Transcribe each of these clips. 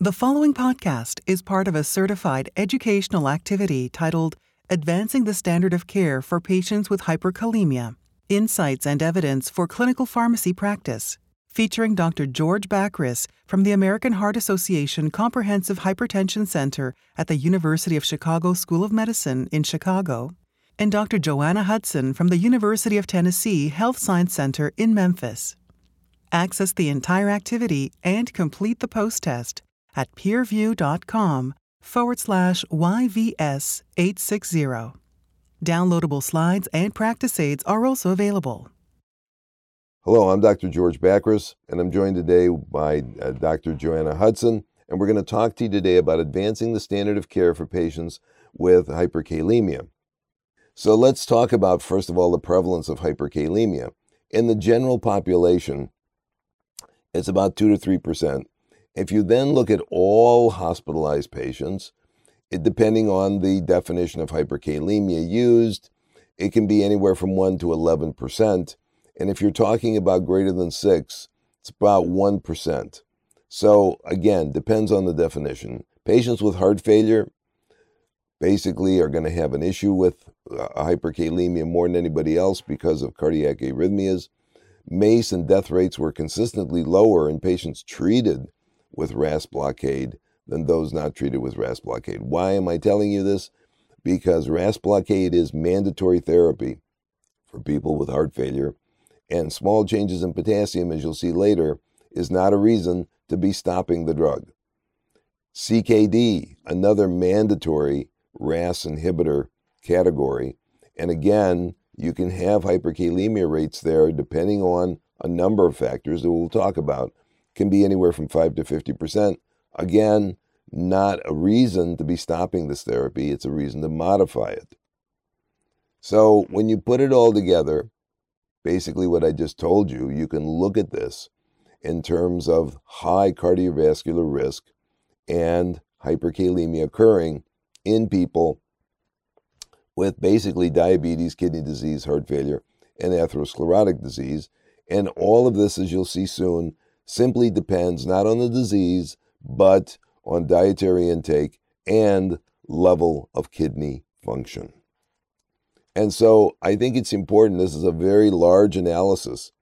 The following podcast is part of a certified educational activity titled Advancing the Standard of Care for Patients with Hyperkalemia, Insights and Evidence for Clinical Pharmacy Practice, featuring Dr. George Bakris from the American Heart Association Comprehensive Hypertension Center at the University of Chicago School of Medicine in Chicago, and Dr. Joanna Hudson from the University of Tennessee Health Science Center in Memphis. Access the entire activity and complete the post-test at peerview.com/YVS860. Downloadable slides and practice aids are also available. Hello, I'm Dr. George Bakris, and I'm joined today by Dr. Joanna Hudson, and we're going to talk to you today about advancing the standard of care for patients with hyperkalemia. So let's talk about, first of all, the prevalence of hyperkalemia. In the general population, it's about 2 to 3%. If you then look at all hospitalized patients, depending on the definition of hyperkalemia used, it can be anywhere from 1 to 11%. And if you're talking about greater than 6, it's about 1%. So again, depends on the definition. Patients with heart failure basically are going to have an issue with hyperkalemia more than anybody else because of cardiac arrhythmias. MACE and death rates were consistently lower in patients treated with RAS blockade than those not treated with RAS blockade. Why am I telling you this? Because RAS blockade is mandatory therapy for people with heart failure, and small changes in potassium, as you'll see later, is not a reason to be stopping the drug. CKD, another mandatory RAS inhibitor category, and again, you can have hyperkalemia rates there depending on a number of factors that we'll talk about. Can be anywhere from 5 to 50%. Again, not a reason to be stopping this therapy. It's a reason to modify it. So when you put it all together, basically what I just told you, you can look at this in terms of high cardiovascular risk and hyperkalemia occurring in people with basically diabetes, kidney disease, heart failure, and atherosclerotic disease. And all of this, as you'll see soon, simply depends not on the disease, but on dietary intake and level of kidney function. And so I think it's important, this is a very large analysis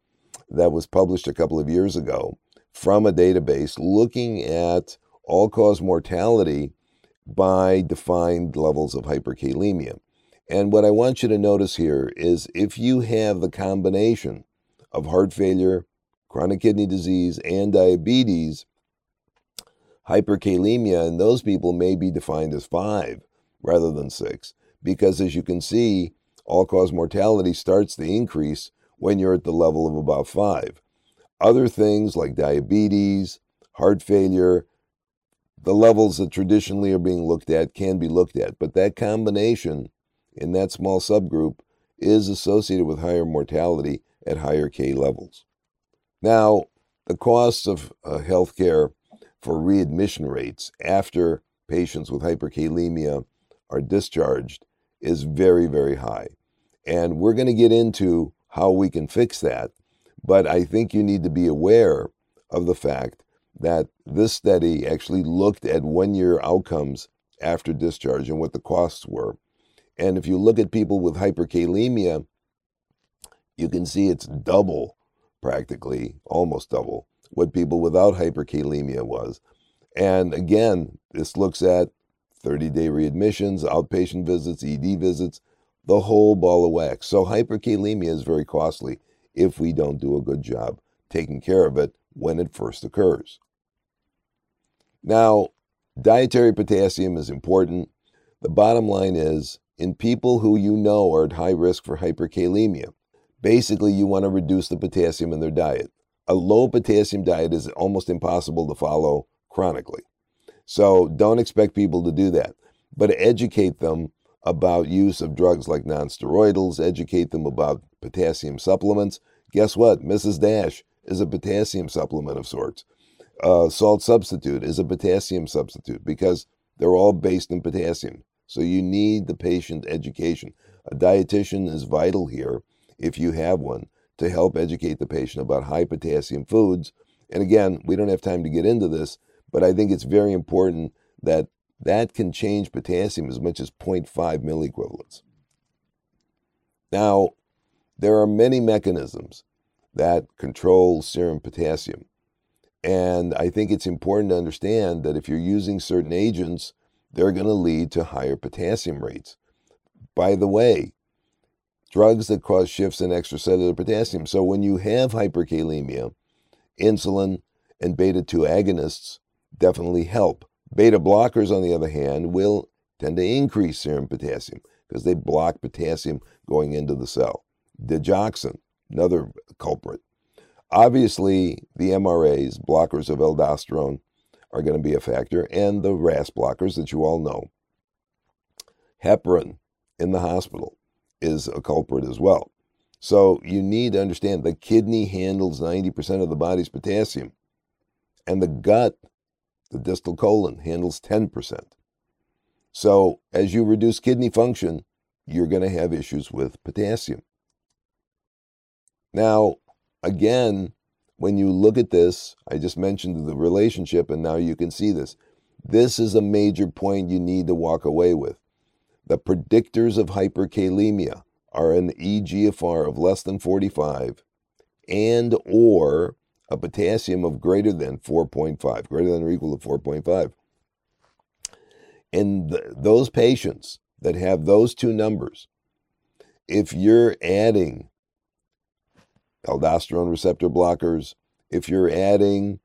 that was published a couple of years ago from a database looking at all-cause mortality by defined levels of hyperkalemia. And what I want you to notice here is if you have the combination of heart failure, chronic kidney disease, and diabetes, hyperkalemia in those people may be defined as 5 rather than 6, because as you can see, all-cause mortality starts to increase when you're at the level of about 5. Other things like diabetes, heart failure, the levels that traditionally are being looked at can be looked at, but that combination in that small subgroup is associated with higher mortality at higher K levels. Now, the costs of health care for readmission rates after patients with hyperkalemia are discharged is very, very high. And we're going to get into how we can fix that. But I think you need to be aware of the fact that this study actually looked at 1-year outcomes after discharge and what the costs were. And if you look at people with hyperkalemia, you can see it's double, practically almost double what people without hyperkalemia was. And again, this looks at 30-day readmissions, outpatient visits, ED visits, the whole ball of wax. So hyperkalemia is very costly if we don't do a good job taking care of it when it first occurs. Now, dietary potassium is important. The bottom line is, in people who you know are at high risk for hyperkalemia, basically, you want to reduce the potassium in their diet. A low potassium diet is almost impossible to follow chronically. So don't expect people to do that, but educate them about use of drugs like nonsteroidals, educate them about potassium supplements. Guess what? Mrs. Dash is a potassium supplement of sorts. Salt substitute is a potassium substitute because they're all based in potassium. So you need the patient education. A dietitian is vital here, if you have one, to help educate the patient about high potassium foods. And again, we don't have time to get into this, But I think it's very important that that can change potassium as much as 0.5 milliequivalents. Now, there are many mechanisms that control serum potassium. And I think it's important to understand that if you're using certain agents, they're going to lead to higher potassium rates. By the way, drugs that cause shifts in extracellular potassium. So when you have hyperkalemia, insulin and beta-2 agonists definitely help. Beta blockers, on the other hand, will tend to increase serum potassium because they block potassium going into the cell. Digoxin, another culprit. Obviously, the MRAs, blockers of aldosterone, are going to be a factor, and the RAS blockers that you all know. Heparin in the hospital is a culprit as well. So you need to understand the kidney handles 90% of the body's potassium, and the gut, the distal colon, handles 10%. So as you reduce kidney function, you're going to have issues with potassium. Now, again, when you look at this, I just mentioned the relationship, and now you can see this. This is a major point you need to walk away with. The predictors of hyperkalemia are an eGFR of less than 45 and or a potassium of greater than 4.5, greater than or equal to 4.5. And those patients that have those two numbers, if you're adding aldosterone receptor blockers, if you're adding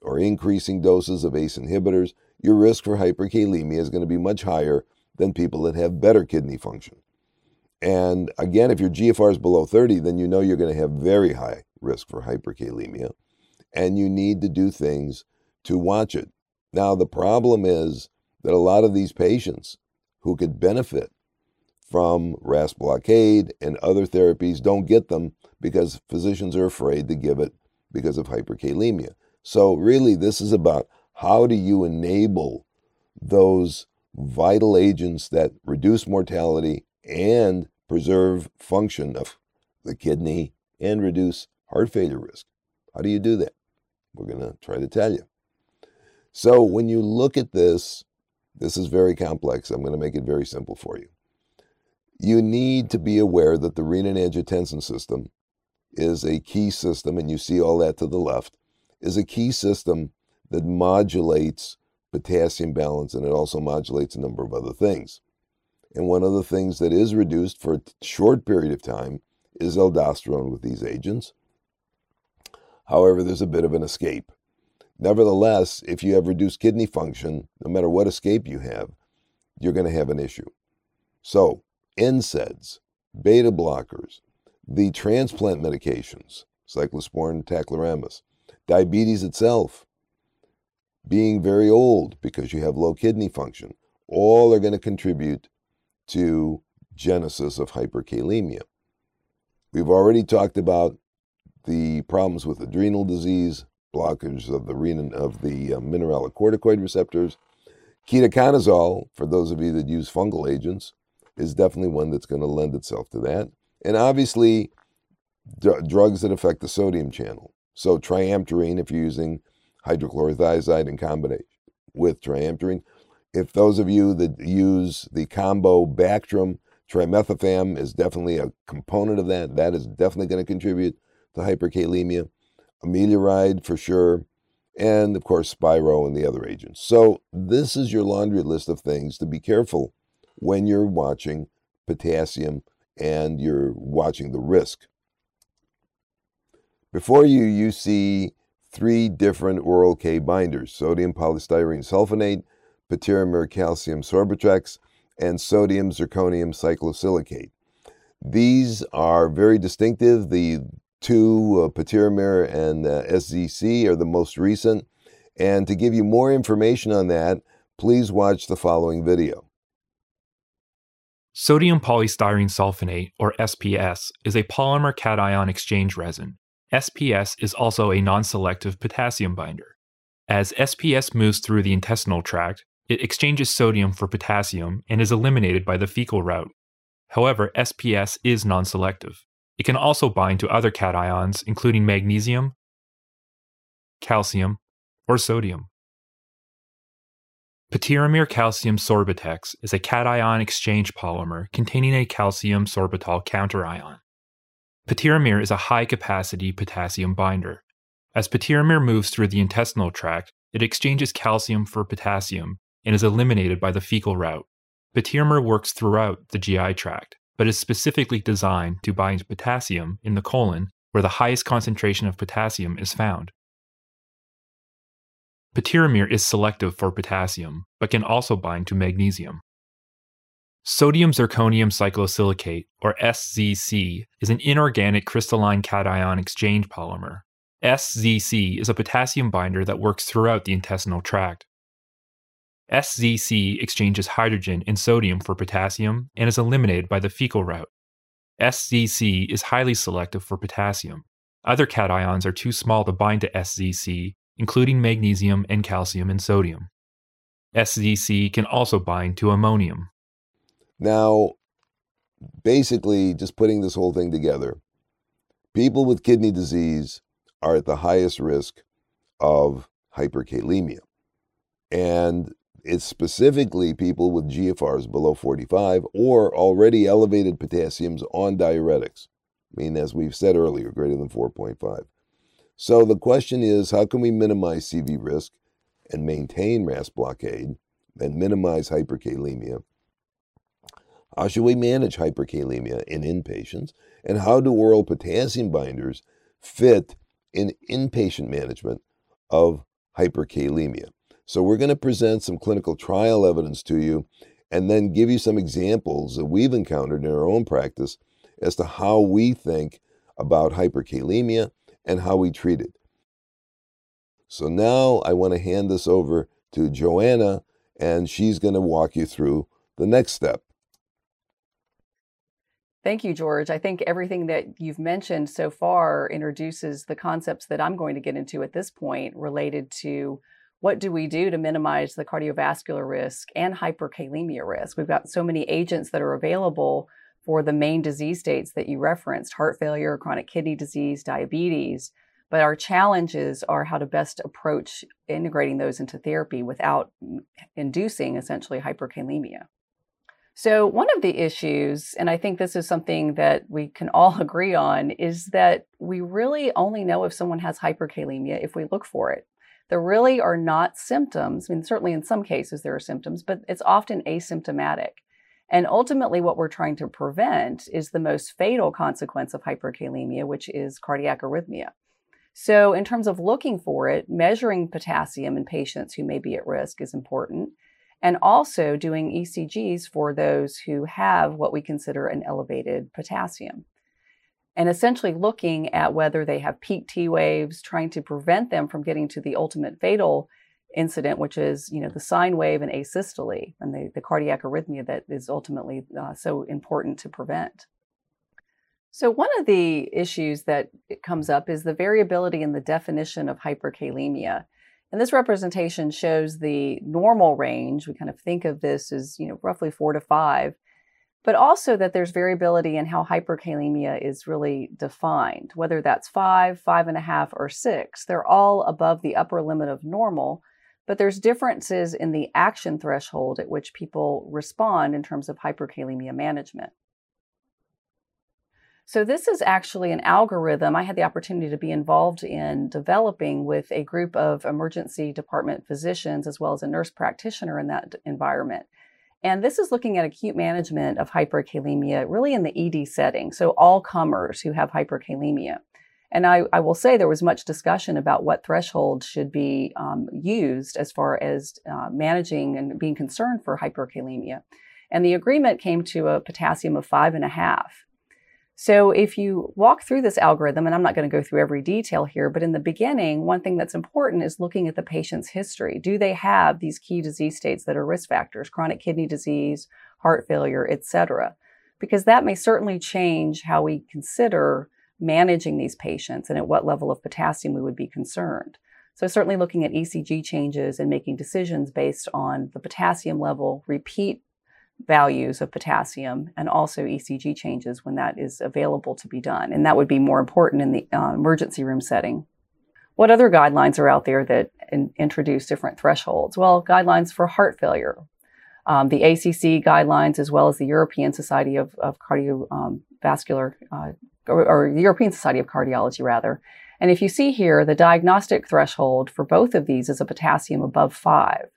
or increasing doses of ACE inhibitors, your risk for hyperkalemia is going to be much higher than people that have better kidney function. And again, if your GFR is below 30, then you know you're going to have very high risk for hyperkalemia, and you need to do things to watch it. Now, the problem is that a lot of these patients who could benefit from RAS blockade and other therapies don't get them because physicians are afraid to give it because of hyperkalemia. So really, this is about how do you enable those vital agents that reduce mortality and preserve function of the kidney and reduce heart failure risk. How do you do that? We're going to try to tell you. So when you look at this, this is very complex. I'm going to make it very simple for you. You need to be aware that the renin-angiotensin system is a key system, and you see all that to the left, is a key system that modulates potassium balance, and it also modulates a number of other things. And one of the things that is reduced for a short period of time is aldosterone with these agents. However, there's a bit of an escape. Nevertheless, if you have reduced kidney function, no matter what escape you have, you're going to have an issue. So NSAIDs, beta blockers, the transplant medications, cyclosporine, tacrolimus, diabetes itself, being very old because you have low kidney function, all are going to contribute to genesis of hyperkalemia. We've already talked about the problems with adrenal disease, blockers of the mineralocorticoid receptors. Ketoconazole, for those of you that use fungal agents, is definitely one that's going to lend itself to that. And obviously, drugs that affect the sodium channel. So triamterene, if you're using hydrochlorothiazide in combination with triamterene. If those of you that use the combo Bactrim, trimethopam is definitely a component of that. That is definitely going to contribute to hyperkalemia. Amiloride for sure. And of course, Spiro and the other agents. So this is your laundry list of things to be careful when you're watching potassium and you're watching the risk. Before you, you see three different oral K binders, sodium polystyrene sulfonate, patiromer calcium sorbitrex, and sodium zirconium cyclosilicate. These are very distinctive. The two, patiromer and SZC, are the most recent. And to give you more information on that, please watch the following video. Sodium polystyrene sulfonate, or SPS, is a polymer cation exchange resin. SPS is also a non-selective potassium binder. As SPS moves through the intestinal tract, it exchanges sodium for potassium and is eliminated by the fecal route. However, SPS is non-selective. It can also bind to other cations, including magnesium, calcium, or sodium. Patiromer calcium sorbitrex is a cation exchange polymer containing a calcium sorbitol counterion. Patiromer is a high-capacity potassium binder. As patiromer moves through the intestinal tract, it exchanges calcium for potassium and is eliminated by the fecal route. Patiromer works throughout the GI tract, but is specifically designed to bind potassium in the colon, where the highest concentration of potassium is found. Patiromer is selective for potassium, but can also bind to magnesium. Sodium zirconium cyclosilicate, or SZC, is an inorganic crystalline cation exchange polymer. SZC is a potassium binder that works throughout the intestinal tract. SZC exchanges hydrogen and sodium for potassium and is eliminated by the fecal route. SZC is highly selective for potassium. Other cations are too small to bind to SZC, including magnesium and calcium and sodium. SZC can also bind to ammonium. Now, basically, just putting this whole thing together, people with kidney disease are at the highest risk of hyperkalemia. And it's specifically people with GFRs below 45 or already elevated potassiums on diuretics. I mean, as we've said earlier, greater than 4.5. So the question is, how can we minimize CV risk and maintain RAS blockade and minimize hyperkalemia? How should we manage hyperkalemia in inpatients? And how do oral potassium binders fit in inpatient management of hyperkalemia? So we're going to present some clinical trial evidence to you and then give you some examples that we've encountered in our own practice as to how we think about hyperkalemia and how we treat it. So now I want to hand this over to Joanna, and she's going to walk you through the next step. Thank you, George. I think everything that you've mentioned so far introduces the concepts that I'm going to get into at this point related to what do we do to minimize the cardiovascular risk and hyperkalemia risk. We've got so many agents that are available for the main disease states that you referenced: heart failure, chronic kidney disease, diabetes. But our challenges are how to best approach integrating those into therapy without inducing essentially hyperkalemia. So one of the issues, and I think this is something that we can all agree on, is that we really only know if someone has hyperkalemia if we look for it. There really are not symptoms. I mean, certainly in some cases there are symptoms, but it's often asymptomatic. And ultimately what we're trying to prevent is the most fatal consequence of hyperkalemia, which is cardiac arrhythmia. So in terms of looking for it, measuring potassium in patients who may be at risk is important. And also doing ECGs for those who have what we consider an elevated potassium. And essentially looking at whether they have peak T waves, trying to prevent them from getting to the ultimate fatal incident, which is, the sine wave and asystole and the cardiac arrhythmia that is ultimately so important to prevent. So one of the issues that comes up is the variability in the definition of hyperkalemia. And this representation shows the normal range. We kind of think of this as, roughly 4 to 5, but also that there's variability in how hyperkalemia is really defined, whether that's 5, 5.5, or 6. They're all above the upper limit of normal, but there's differences in the action threshold at which people respond in terms of hyperkalemia management. So this is actually an algorithm I had the opportunity to be involved in developing with a group of emergency department physicians as well as a nurse practitioner in that environment. And this is looking at acute management of hyperkalemia really in the ED setting, so all comers who have hyperkalemia. And I will say there was much discussion about what threshold should be used as far as managing and being concerned for hyperkalemia. And the agreement came to a potassium of 5.5. So if you walk through this algorithm, and I'm not going to go through every detail here, but in the beginning, one thing that's important is looking at the patient's history. Do they have these key disease states that are risk factors, chronic kidney disease, heart failure, etc.? Because that may certainly change how we consider managing these patients and at what level of potassium we would be concerned. So certainly looking at ECG changes and making decisions based on the potassium level, repeat values of potassium, and also ECG changes when that is available to be done. And that would be more important in the emergency room setting. What other guidelines are out there that introduce different thresholds? Well, guidelines for heart failure, the ACC guidelines, as well as the European Society of Cardiovascular, or the European Society of Cardiology, rather. And if you see here, the diagnostic threshold for both of these is a potassium above 5.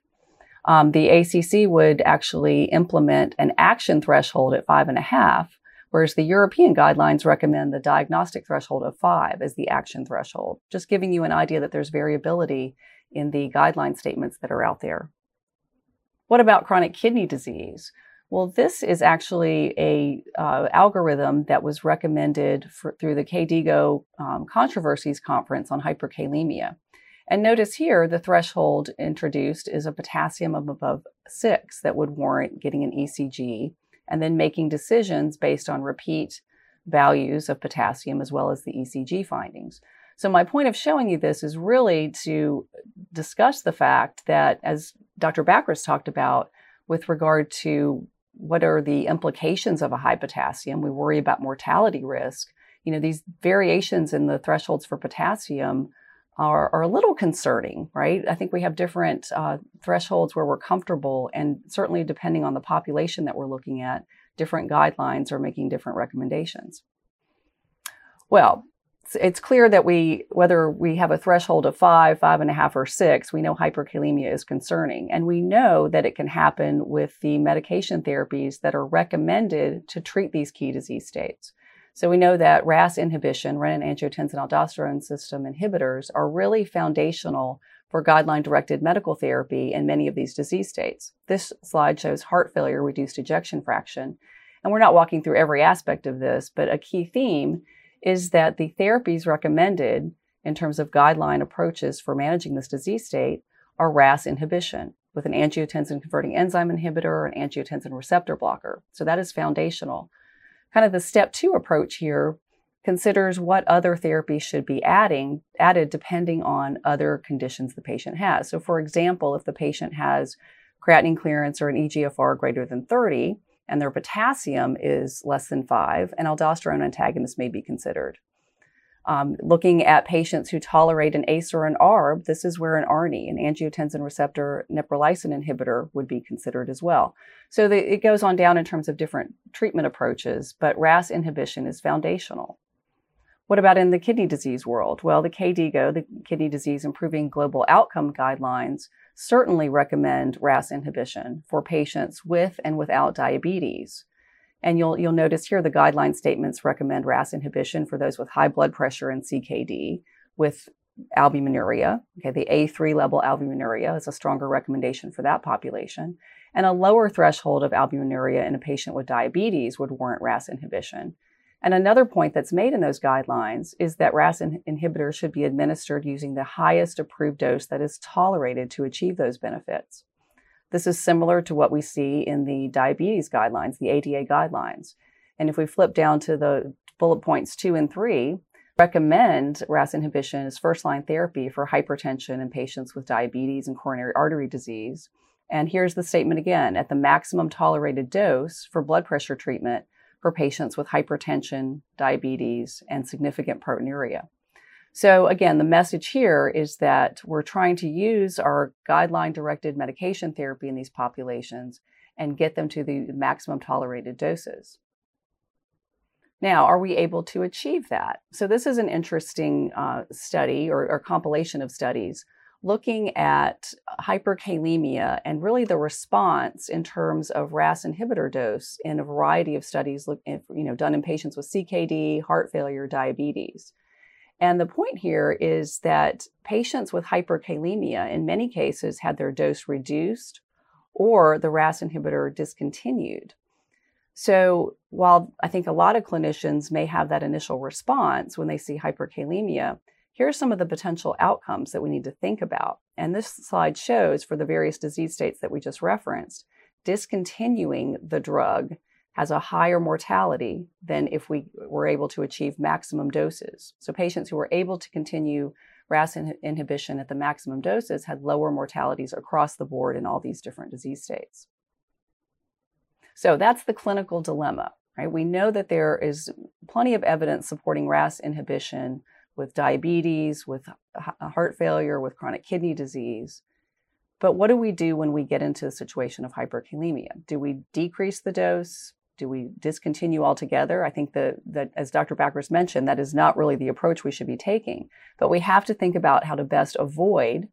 The ACC would actually implement an action threshold at 5.5, whereas the European guidelines recommend the diagnostic threshold of 5 as the action threshold, just giving you an idea that there's variability in the guideline statements that are out there. What about chronic kidney disease? Well, this is actually a algorithm that was recommended through the KDIGO Controversies Conference on Hyperkalemia. And notice here, the threshold introduced is a potassium of above 6 that would warrant getting an ECG and then making decisions based on repeat values of potassium as well as the ECG findings. So my point of showing you this is really to discuss the fact that, as Dr. Bakris talked about, with regard to what are the implications of a high potassium, we worry about mortality risk. You know, these variations in the thresholds for potassium are a little concerning, right? I think we have different thresholds where we're comfortable, and certainly depending on the population that we're looking at, different guidelines are making different recommendations. Well, it's clear that whether we have a threshold of 5, 5.5, or 6, we know hyperkalemia is concerning. And we know that it can happen with the medication therapies that are recommended to treat these key disease states. So we know that RAS inhibition, renin-angiotensin-aldosterone system inhibitors, are really foundational for guideline-directed medical therapy in many of these disease states. This slide shows heart failure, reduced ejection fraction. And we're not walking through every aspect of this, but a key theme is that the therapies recommended in terms of guideline approaches for managing this disease state are RAS inhibition with an angiotensin-converting enzyme inhibitor or an angiotensin receptor blocker. So that is foundational. Kind of the step 2 approach here considers what other therapies should be added depending on other conditions the patient has. So for example, if the patient has creatinine clearance or an eGFR greater than 30, and their potassium is less than 5, an aldosterone antagonist may be considered. Looking at patients who tolerate an ACE or an ARB, this is where an ARNI, an angiotensin receptor neprilysin inhibitor, would be considered as well. So it goes on down in terms of different treatment approaches, but RAS inhibition is foundational. What about in the kidney disease world? Well, the KDIGO, the Kidney Disease Improving Global Outcome Guidelines, certainly recommend RAS inhibition for patients with and without diabetes. And you'll notice here the guideline statements recommend RAS inhibition for those with high blood pressure and CKD with albuminuria. Okay, the A3 level albuminuria is a stronger recommendation for that population. And a lower threshold of albuminuria in a patient with diabetes would warrant RAS inhibition. And another point that's made in those guidelines is that RAS inhibitors should be administered using the highest approved dose that is tolerated to achieve those benefits. This is similar to what we see in the diabetes guidelines, the ADA guidelines. And if we flip down to the bullet points 2 and 3, recommend RAS inhibition as first-line therapy for hypertension in patients with diabetes and coronary artery disease. And here's the statement again, at the maximum tolerated dose for blood pressure treatment, for patients with hypertension, diabetes, and significant proteinuria. So again, the message here is that we're trying to use our guideline-directed medication therapy in these populations and get them to the maximum tolerated doses. Now, are we able to achieve that? So this is an interesting study or compilation of studies looking at hyperkalemia and really the response in terms of RAS inhibitor dose in a variety of studies done in patients with CKD, heart failure, diabetes. And the point here is that patients with hyperkalemia in many cases had their dose reduced or the RAS inhibitor discontinued. So while I think a lot of clinicians may have that initial response when they see hyperkalemia, here's some of the potential outcomes that we need to think about. And this slide shows for the various disease states that we just referenced, discontinuing the drug has a higher mortality than if we were able to achieve maximum doses. So patients who were able to continue RAS inhibition at the maximum doses had lower mortalities across the board in all these different disease states. So that's the clinical dilemma, right? We know that there is plenty of evidence supporting RAS inhibition with diabetes, with heart failure, with chronic kidney disease. But what do we do when we get into a situation of hyperkalemia? Do we decrease the dose? Do we discontinue altogether? I think that, as Dr. Bakris mentioned, that is not really the approach we should be taking. But we have to think about how to best avoid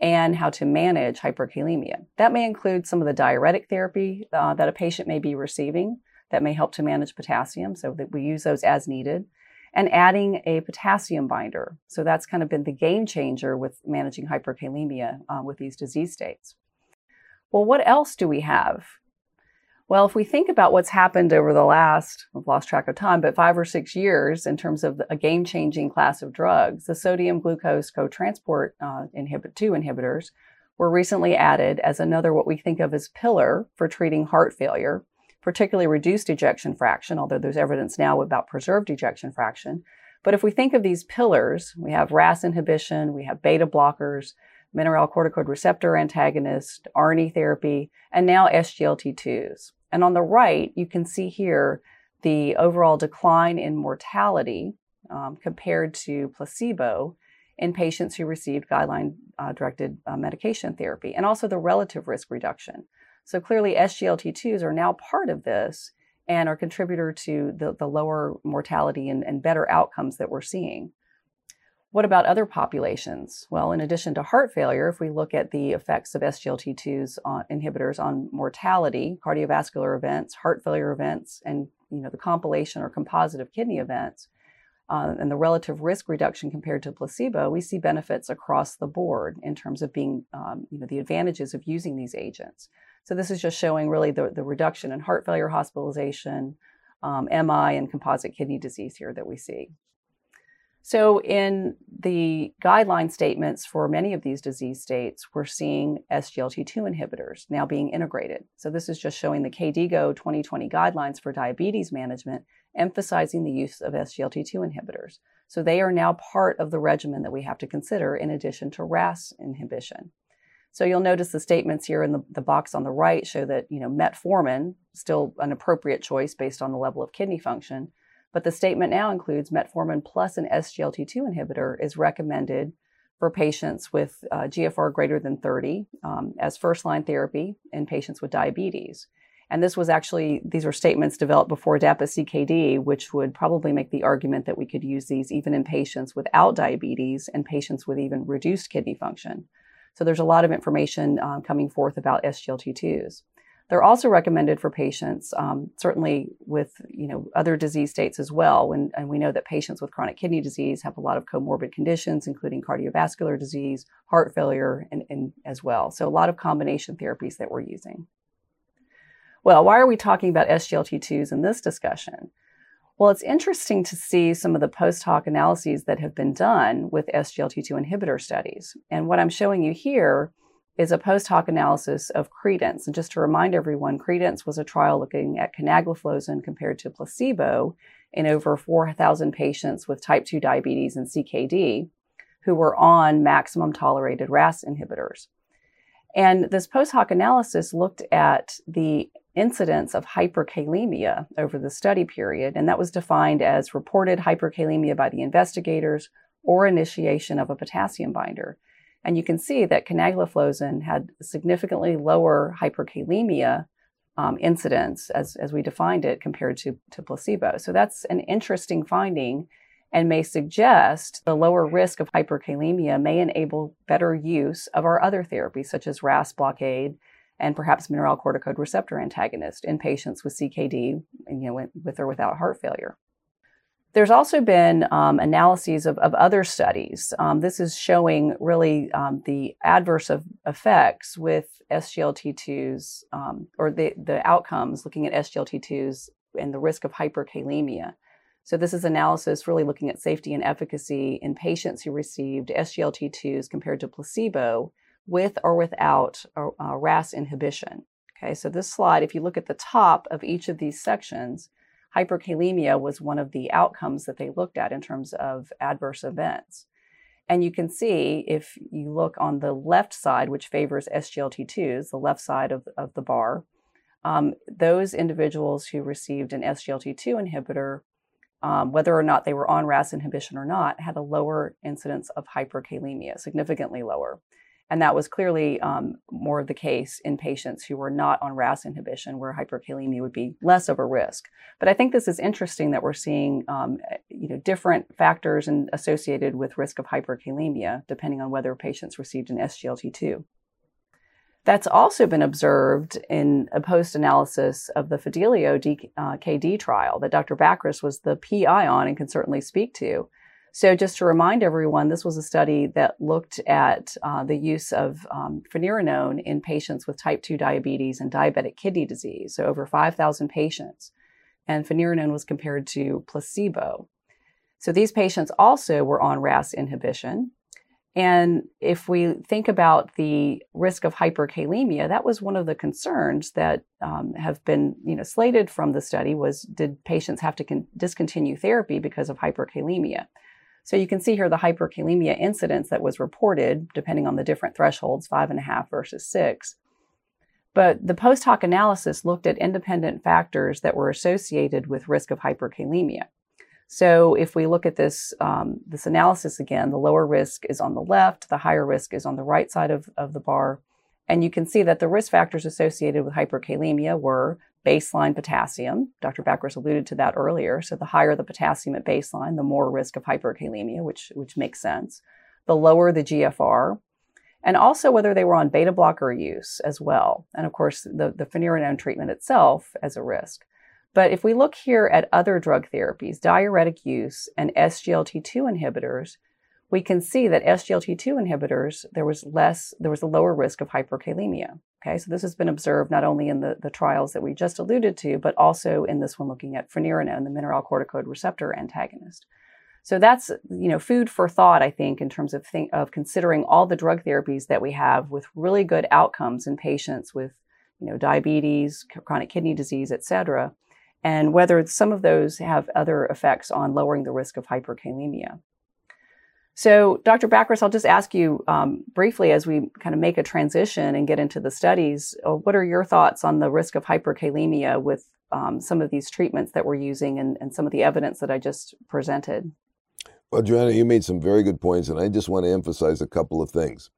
and how to manage hyperkalemia. That may include some of the diuretic therapy that a patient may be receiving that may help to manage potassium, so that we use those as needed, and adding a potassium binder. So that's kind of been the game changer with managing hyperkalemia with these disease states. Well, what else do we have? Well, if we think about what's happened over the last, I've lost track of time, but 5 or 6 years in terms of a game-changing class of drugs, the sodium glucose co-transport 2 inhibitors were recently added as another what we think of as pillar for treating heart failure, particularly reduced ejection fraction, although there's evidence now about preserved ejection fraction. But if we think of these pillars, we have RAS inhibition, we have beta blockers, mineralocorticoid receptor antagonist, ARNI therapy, and now SGLT2s. And on the right, you can see here the overall decline in mortality compared to placebo in patients who received guideline-directed medication therapy, and also the relative risk reduction. So clearly, SGLT2s are now part of this and are a contributor to the lower mortality and better outcomes that we're seeing. What about other populations? Well, in addition to heart failure, if we look at the effects of SGLT2s inhibitors on mortality, cardiovascular events, heart failure events, and the compilation or composite of kidney events, and the relative risk reduction compared to placebo, we see benefits across the board in terms of being, the advantages of using these agents. So this is just showing really the reduction in heart failure hospitalization, MI, and composite kidney disease here that we see. So in the guideline statements for many of these disease states, we're seeing SGLT2 inhibitors now being integrated. So this is just showing the KDIGO 2020 guidelines for diabetes management, emphasizing the use of SGLT2 inhibitors. So they are now part of the regimen that we have to consider in addition to RAS inhibition. So you'll notice the statements here in the box on the right show that metformin, still an appropriate choice based on the level of kidney function, but the statement now includes metformin plus an SGLT2 inhibitor is recommended for patients with GFR greater than 30 as first-line therapy in patients with diabetes. And this was actually, these were statements developed before DAPA-CKD, which would probably make the argument that we could use these even in patients without diabetes and patients with even reduced kidney function. So there's a lot of information coming forth about SGLT2s. They're also recommended for patients, certainly with other disease states as well, and we know that patients with chronic kidney disease have a lot of comorbid conditions, including cardiovascular disease, heart failure, and as well. So a lot of combination therapies that we're using. Well, why are we talking about SGLT2s in this discussion? Well, it's interesting to see some of the post hoc analyses that have been done with SGLT2 inhibitor studies. And what I'm showing you here is a post hoc analysis of CREDENCE. And just to remind everyone, CREDENCE was a trial looking at canagliflozin compared to placebo in over 4,000 patients with type 2 diabetes and CKD who were on maximum tolerated RAS inhibitors. And this post hoc analysis looked at the incidence of hyperkalemia over the study period, and that was defined as reported hyperkalemia by the investigators or initiation of a potassium binder. And you can see that canagliflozin had significantly lower hyperkalemia incidence as we defined it compared to placebo. So that's an interesting finding and may suggest the lower risk of hyperkalemia may enable better use of our other therapies such as RAS blockade and perhaps mineralocorticoid receptor antagonist in patients with CKD and with or without heart failure. There's also been analyses of other studies. This is showing really the adverse effects with SGLT2s or the outcomes looking at SGLT2s and the risk of hyperkalemia. So this is analysis really looking at safety and efficacy in patients who received SGLT2s compared to placebo with or without RAS inhibition. Okay, so this slide, if you look at the top of each of these sections, hyperkalemia was one of the outcomes that they looked at in terms of adverse events. And you can see if you look on the left side, which favors SGLT2s, the left side of the bar, those individuals who received an SGLT2 inhibitor whether or not they were on RAS inhibition or not, had a lower incidence of hyperkalemia, significantly lower. And that was clearly more of the case in patients who were not on RAS inhibition, where hyperkalemia would be less of a risk. But I think this is interesting that we're seeing different factors and associated with risk of hyperkalemia, depending on whether patients received an SGLT2. That's also been observed in a post-analysis of the Fidelio KD trial that Dr. Bakris was the PI on and can certainly speak to. So just to remind everyone, this was a study that looked at the use of finerenone in patients with type 2 diabetes and diabetic kidney disease, so over 5,000 patients. And finerenone was compared to placebo. So these patients also were on RAS inhibition. And if we think about the risk of hyperkalemia, that was one of the concerns that have been slated from the study was, did patients have to discontinue therapy because of hyperkalemia? So you can see here the hyperkalemia incidence that was reported, depending on the different thresholds, 5.5 versus 6. But the post hoc analysis looked at independent factors that were associated with risk of hyperkalemia. So if we look at this, this analysis again, the lower risk is on the left, the higher risk is on the right side of the bar. And you can see that the risk factors associated with hyperkalemia were baseline potassium. Dr. Bakris alluded to that earlier. So the higher the potassium at baseline, the more risk of hyperkalemia, which makes sense. The lower the GFR, and also whether they were on beta blocker use as well. And of course, the finerenone treatment itself as a risk. But if we look here at other drug therapies, diuretic use and SGLT2 inhibitors, we can see that SGLT2 inhibitors, there was a lower risk of hyperkalemia. Okay, so this has been observed not only in the trials that we just alluded to, but also in this one looking at finerenone, the mineralocorticoid receptor antagonist. So that's food for thought, I think, in terms of considering all the drug therapies that we have with really good outcomes in patients with diabetes, chronic kidney disease, et cetera, and whether some of those have other effects on lowering the risk of hyperkalemia. So Dr. Bakris, I'll just ask you briefly as we kind of make a transition and get into the studies, what are your thoughts on the risk of hyperkalemia with some of these treatments that we're using and some of the evidence that I just presented? Well, Joanna, you made some very good points, and I just want to emphasize a couple of things.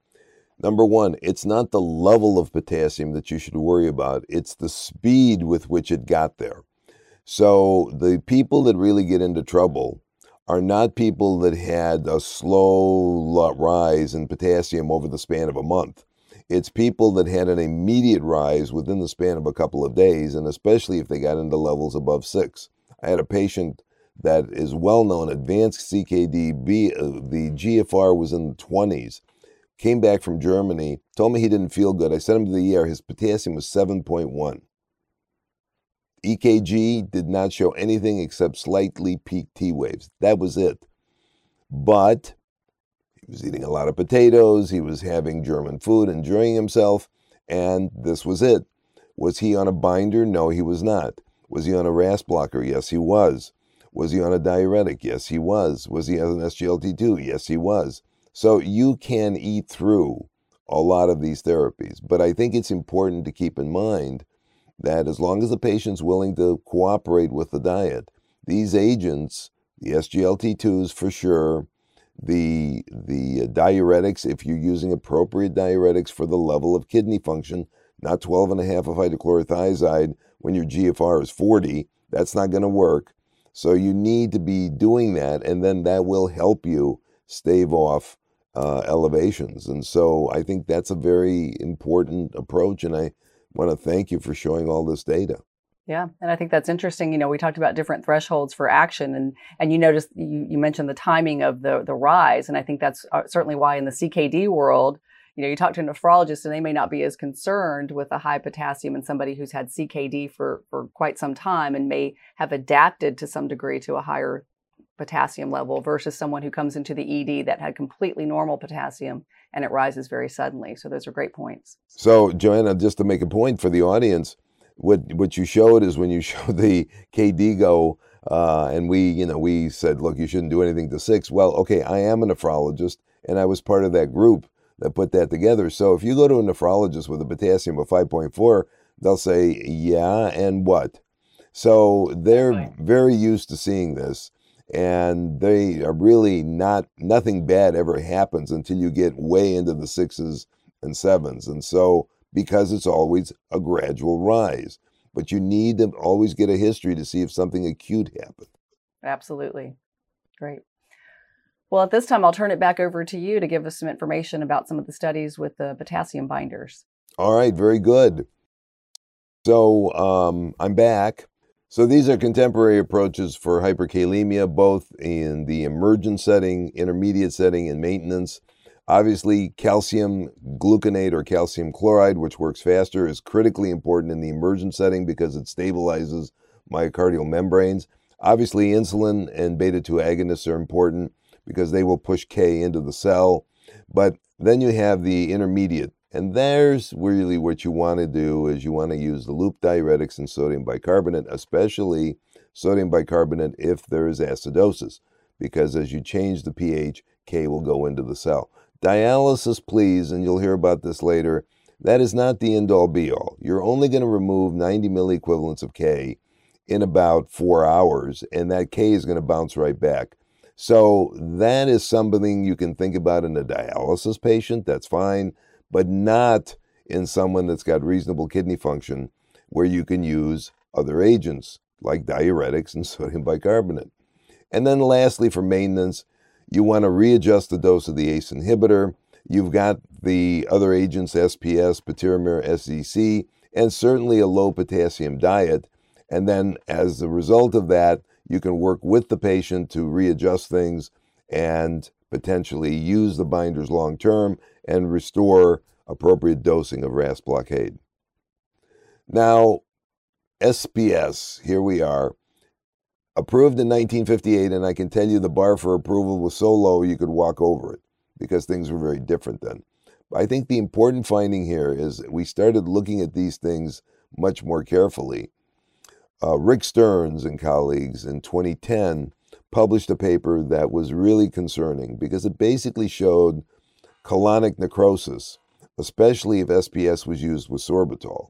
Number one, it's not the level of potassium that you should worry about. It's the speed with which it got there. So the people that really get into trouble are not people that had a slow rise in potassium over the span of a month. It's people that had an immediate rise within the span of a couple of days, and especially if they got into levels above 6. I had a patient that is well-known, advanced CKD, the GFR was in the 20s, came back from Germany, told me he didn't feel good. I sent him to the ER, his potassium was 7.1. EKG did not show anything except slightly peaked T waves. That was it. But he was eating a lot of potatoes, he was having German food, enjoying himself, and this was it. Was he on a binder? No, he was not. Was he on a RAS blocker? Yes, he was. Was he on a diuretic? Yes, he was. Was he on an SGLT2? Yes, he was. So you can eat through a lot of these therapies, but I think it's important to keep in mind that as long as the patient's willing to cooperate with the diet, these agents, the SGLT2s for sure, the diuretics, if you're using appropriate diuretics for the level of kidney function, not 12.5 of hydrochlorothiazide when your GFR is 40, that's not going to work. So you need to be doing that, and then that will help you stave off elevations. And so I think that's a very important approach, and I want to thank you for showing all this data. Yeah, and I think that's interesting. We talked about different thresholds for action, and you noticed, you mentioned the timing of the rise, and I think that's certainly why in the CKD world, you talk to a nephrologist and they may not be as concerned with a high potassium in somebody who's had CKD for quite some time and may have adapted to some degree to a higher potassium level versus someone who comes into the ED that had completely normal potassium and it rises very suddenly. So those are great points. So Joanna, just to make a point for the audience, what you showed is when you showed the KDIGO and we said, look, you shouldn't do anything to 6. Well, okay, I am a nephrologist and I was part of that group that put that together. So if you go to a nephrologist with a potassium of 5.4, they'll say, yeah, and what? So they're very used to seeing this. and they are really not, nothing bad ever happens until you get way into the 6s and 7s. And so, because it's always a gradual rise, but you need to always get a history to see if something acute happened. Absolutely. Great. Well, at this time, I'll turn it back over to you to give us some information about some of the studies with the potassium binders. All right, very good. So I'm back. So these are contemporary approaches for hyperkalemia, both in the emergent setting, intermediate setting, and maintenance. Obviously, calcium gluconate or calcium chloride, which works faster, is critically important in the emergent setting because it stabilizes myocardial membranes. Obviously, insulin and beta-2 agonists are important because they will push K into the cell. But then you have the intermediate, and there's really what you want to do is you want to use the loop diuretics and sodium bicarbonate, especially sodium bicarbonate if there is acidosis, because as you change the pH, K will go into the cell. Dialysis, please, and you'll hear about this later, that is not the end-all be-all. You're only going to remove 90 milliequivalents of K in about 4 hours, and that K is going to bounce right back. So that is something you can think about in a dialysis patient, that's fine, but not in someone that's got reasonable kidney function where you can use other agents like diuretics and sodium bicarbonate. And then lastly, for maintenance, you want to readjust the dose of the ACE inhibitor. You've got the other agents, SPS, patiromer, SEC, and certainly a low potassium diet. And then as a result of that, you can work with the patient to readjust things and potentially use the binders long-term and restore appropriate dosing of RAS blockade. Now, SPS, here we are. Approved in 1958, and I can tell you the bar for approval was so low you could walk over it because things were very different then. But I think the important finding here is we started looking at these things much more carefully. Rick Stearns and colleagues in 2010 published a paper that was really concerning because it basically showed colonic necrosis, especially if SPS was used with sorbitol.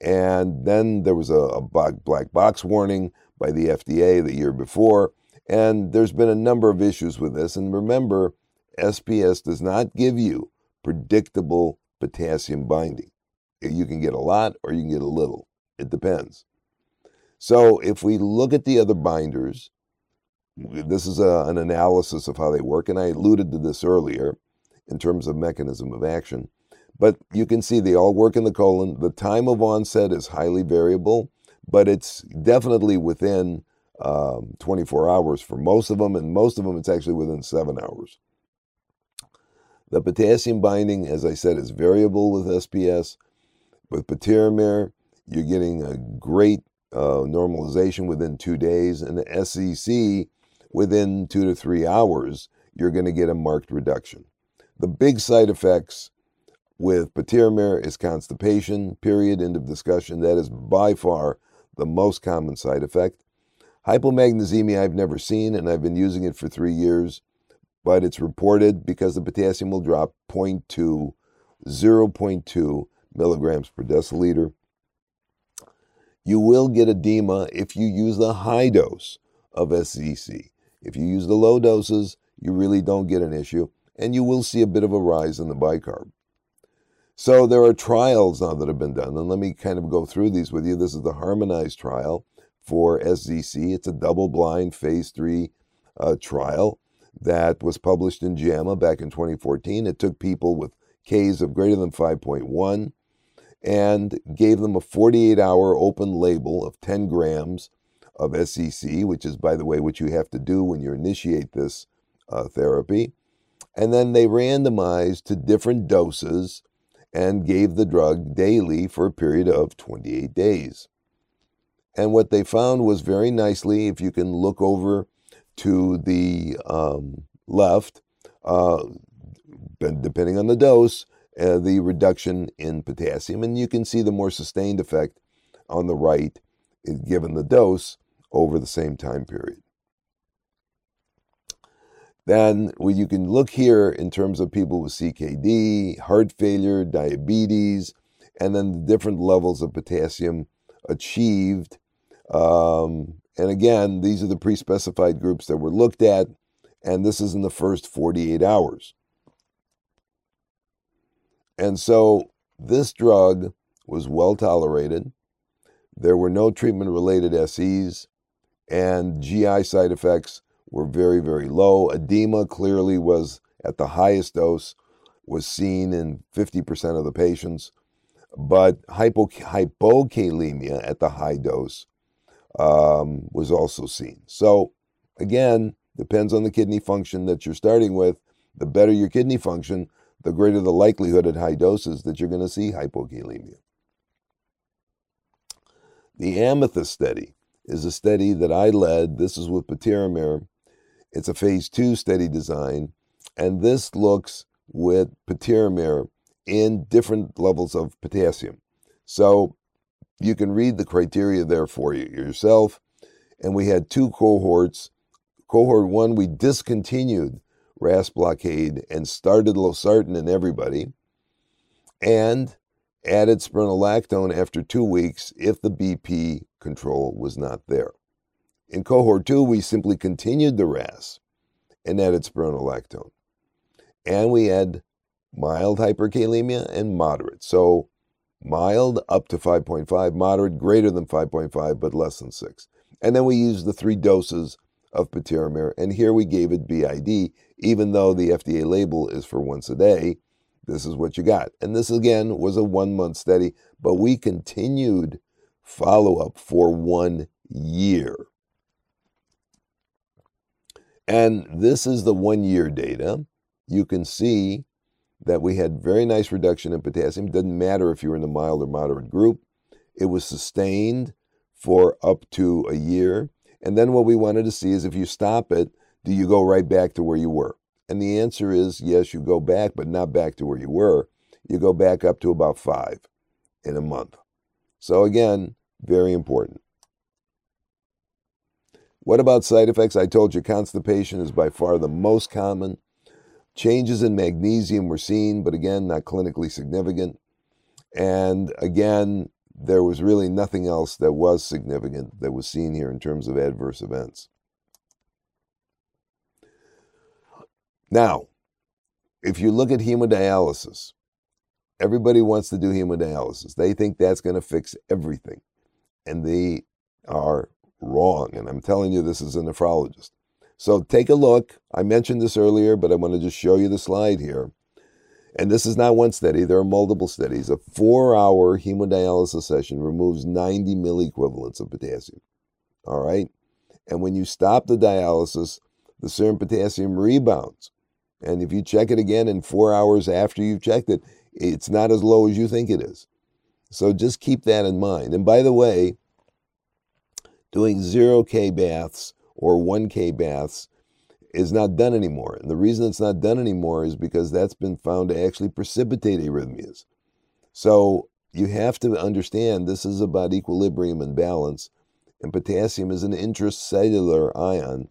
And then there was a black box warning by the FDA the year before, and there's been a number of issues with this. And remember, SPS does not give you predictable potassium binding. You can get a lot or you can get a little. It depends. So if we look at the other binders, this is an analysis of how they work, and I alluded to this earlier in terms of mechanism of action. But you can see they all work in the colon. The time of onset is highly variable, but it's definitely within 24 hours for most of them, and most of them it's actually within 7 hours. The potassium binding, as I said, is variable with SPS. With patiromer, you're getting a great normalization within 2 days, and the SEC, within 2 to 3 hours, you're going to get a marked reduction. The big side effects with patiromer is constipation, period, end of discussion. That is by far the most common side effect. Hypomagnesemia I've never seen, and I've been using it for 3 years, but it's reported because the potassium will drop 0.2, 0.2 milligrams per deciliter. You will get edema if you use the high dose of SEC. If you use the low doses, you really don't get an issue, and you will see a bit of a rise in the bicarb. So there are trials now that have been done, and let me kind of go through these with you. This is the harmonized trial for SZC. It's a double-blind phase 3 trial that was published in JAMA back in 2014. It took people with Ks of greater than 5.1 and gave them a 48-hour open label of 10 grams of SZC, which is, by the way, what you have to do when you initiate this therapy. And then they randomized to different doses and gave the drug daily for a period of 28 days. And what they found was very nicely, if you can look over to the left, depending on the dose, the reduction in potassium. And you can see the more sustained effect on the right, given the dose over the same time period. Then you can look here in terms of people with CKD, heart failure, diabetes, and then the different levels of potassium achieved And again, these are the pre-specified groups that were looked at, and this is in the first 48 hours. And so this drug was well tolerated. There were no treatment-related SEs, and GI side effects were very, very low. Edema clearly was at the highest dose, was seen in 50% of the patients, but hypokalemia at the high dose was also seen. So again, depends on the kidney function that you're starting with. The better your kidney function, the greater the likelihood at high doses that you're going to see hypokalemia. The Amethyst study is a study that I led. This is with patiromer. It's a phase 2 study design, and this looks with patiromer in different levels of potassium. So you can read the criteria there for you yourself. And we had 2 cohorts. Cohort 1, we discontinued RAS blockade and started losartan in everybody and added spironolactone after 2 weeks if the BP control was not there. In cohort 2, we simply continued the RAS and added spironolactone. And we had mild hyperkalemia and moderate. So mild up to 5.5, moderate greater than 5.5, but less than 6. And then we used the 3 doses of patiromer, and here we gave it BID, even though the FDA label is for once a day. This is what you got. And this, again, was a 1-month study, but we continued follow-up for 1 year. And this is the 1-year data. You can see that we had very nice reduction in potassium. Doesn't matter if you were in the mild or moderate group. It was sustained for up to a year. And then what we wanted to see is, if you stop it, do you go right back to where you were? And the answer is yes, you go back, but not back to where you were. You go back up to about 5 in a month. So again, very important. What about side effects? I told you constipation is by far the most common. Changes in magnesium were seen, but again, not clinically significant. And again, there was really nothing else that was significant that was seen here in terms of adverse events. Now, if you look at hemodialysis, everybody wants to do hemodialysis. They think that's going to fix everything, and they are wrong. And I'm telling you, this is a nephrologist. So take a look. I mentioned this earlier, but I want to just show you the slide here. And this is not one study. There are multiple studies. A 4-hour hemodialysis session removes 90 milliequivalents of potassium. All right? And when you stop the dialysis, the serum potassium rebounds. And if you check it again in 4 hours after you've checked it, it's not as low as you think it is. So just keep that in mind. And by the way, doing 0K baths or 1K baths is not done anymore. And the reason it's not done anymore is because that's been found to actually precipitate arrhythmias. So you have to understand this is about equilibrium and balance, and potassium is an intracellular ion,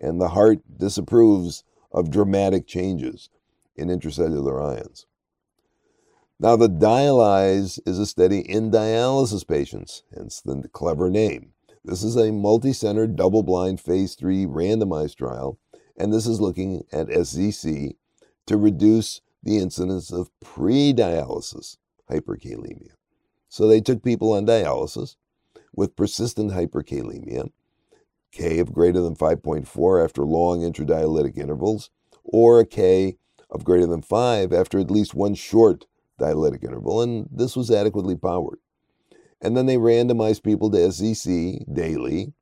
and the heart disapproves of dramatic changes in intracellular ions. Now, the Dialyze is a study in dialysis patients, hence the clever name. This is a multi-center, double-blind, phase 3 randomized trial, and this is looking at SZC to reduce the incidence of pre-dialysis hyperkalemia. So they took people on dialysis with persistent hyperkalemia, K of greater than 5.4 after long intradialytic intervals, or a K of greater than 5 after at least 1 short dialytic interval, and this was adequately powered. And then they randomized people to SZC daily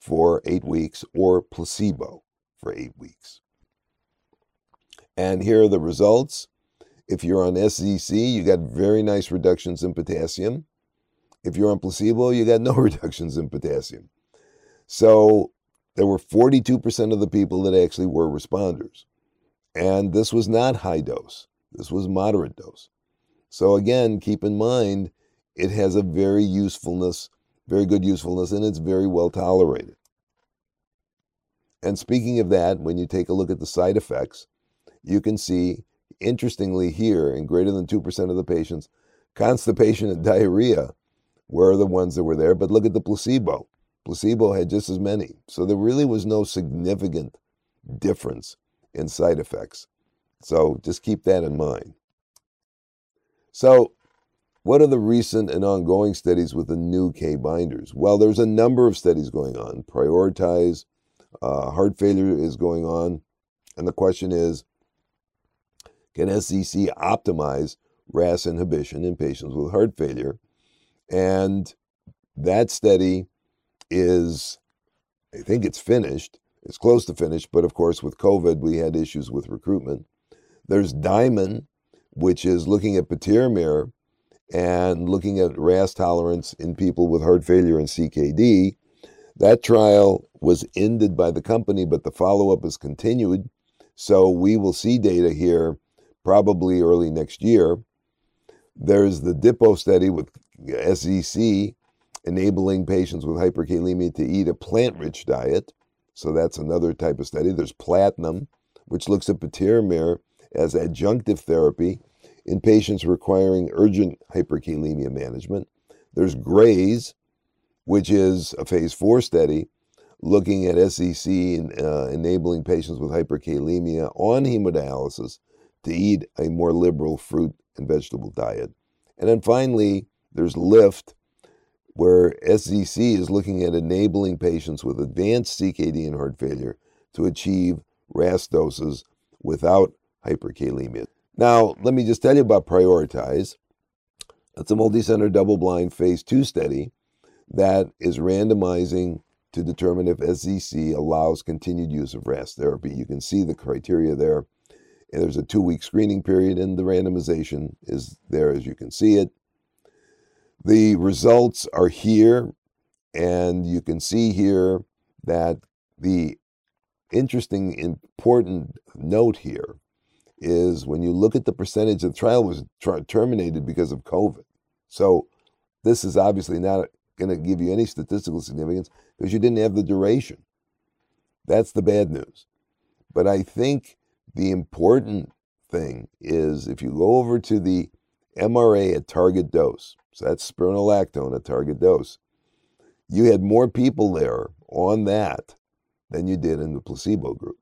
for 8 weeks or placebo for 8 weeks. And here are the results. If you're on SZC, you got very nice reductions in potassium. If you're on placebo, you got no reductions in potassium. So there were 42% of the people that actually were responders. And this was not high dose. This was moderate dose. So again, keep in mind, it has a very good usefulness, and it's very well tolerated. And speaking of that, when you take a look at the side effects, you can see, interestingly here, in greater than 2% of the patients, constipation and diarrhea were the ones that were there, but look at the placebo. Placebo had just as many. So there really was no significant difference in side effects. So just keep that in mind. So what are the recent and ongoing studies with the new K-binders? Well, there's a number of studies going on. Prioritize, heart failure is going on. And the question is, can SCC optimize RAS inhibition in patients with heart failure? And that study is, I think it's finished. It's close to finished, but of course with COVID, we had issues with recruitment. There's Diamond, which is looking at patiromer and looking at RAS tolerance in people with heart failure and CKD. That trial was ended by the company, but the follow-up is continued. So we will see data here probably early next year. There's the DIPO study with SGC, enabling patients with hyperkalemia to eat a plant-rich diet. So that's another type of study. There's Platinum, which looks at patiromer as adjunctive therapy in patients requiring urgent hyperkalemia management. There's GRAYS, which is a phase 4 study looking at SCC and enabling patients with hyperkalemia on hemodialysis to eat a more liberal fruit and vegetable diet. And then finally, there's LIFT, where SCC is looking at enabling patients with advanced CKD and heart failure to achieve RAS doses without hyperkalemia. Now, let me just tell you about Prioritize. It's a multicenter, double-blind, phase 2 study that is randomizing to determine if SZC allows continued use of RAS therapy. You can see the criteria there. And there's a 2-week screening period, and the randomization is there as you can see it. The results are here, and you can see here that the interesting, important note here is when you look at the percentage, the trial was terminated because of COVID. So this is obviously not going to give you any statistical significance because you didn't have the duration. That's the bad news. But I think the important thing is if you go over to the MRA at target dose, so that's spironolactone at target dose, you had more people there on that than you did in the placebo group.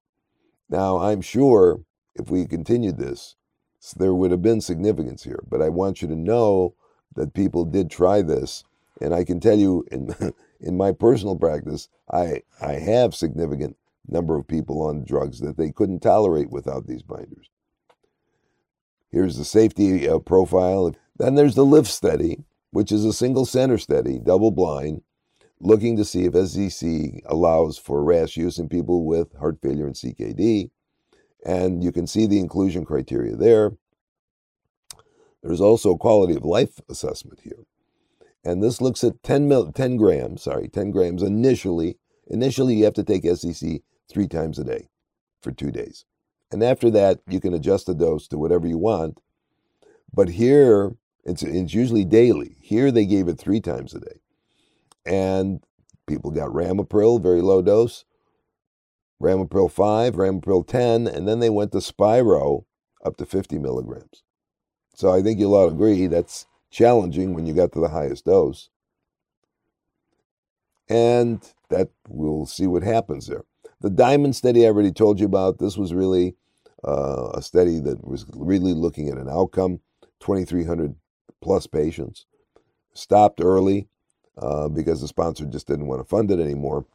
Now, I'm sure if we continued this, there would have been significance here, but I want you to know that people did try this. And I can tell you in my personal practice, I have significant number of people on drugs that they couldn't tolerate without these binders. Here's the safety profile. Then there's the LIFT study, which is a single center study, double blind, looking to see if SZC allows for RAS use in people with heart failure and CKD. And you can see the inclusion criteria there. There's also a quality of life assessment here. And this looks at 10 grams initially. Initially, you have to take SCC 3 times a day for 2 days. And after that, you can adjust the dose to whatever you want. But here, it's usually daily. Here, they gave it 3 times a day. And people got Ramipril, very low dose, Ramipril 5, Ramipril 10, and then they went to Spiro up to 50 milligrams. So I think you'll all agree that's challenging when you got to the highest dose. And that we'll see what happens there. The Diamond study I already told you about. This was really a study that was really looking at an outcome, 2,300 plus patients. Stopped early because the sponsor just didn't want to fund it anymore,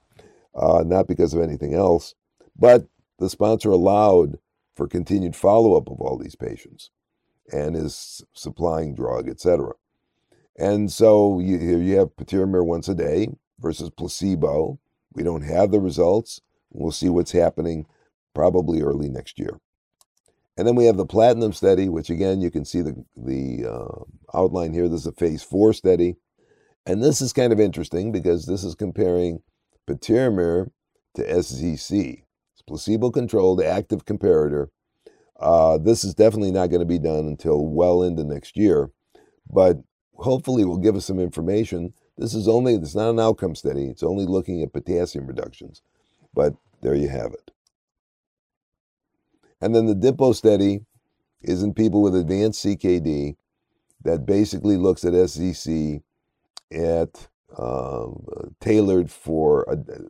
not because of anything else. But the sponsor allowed for continued follow-up of all these patients and is supplying drug, etc. And so here you have patiromer once a day versus placebo. We don't have the results. We'll see what's happening probably early next year. And then we have the Platinum study, which again, you can see the outline here. This is a phase 4 study. And this is kind of interesting because this is comparing patiromer to SZC. It's placebo-controlled active comparator. This is definitely not going to be done until well into next year, but hopefully will give us some information. It's not an outcome study. It's only looking at potassium reductions, but there you have it. And then the DIPO study is in people with advanced CKD that basically looks at SCC at tailored for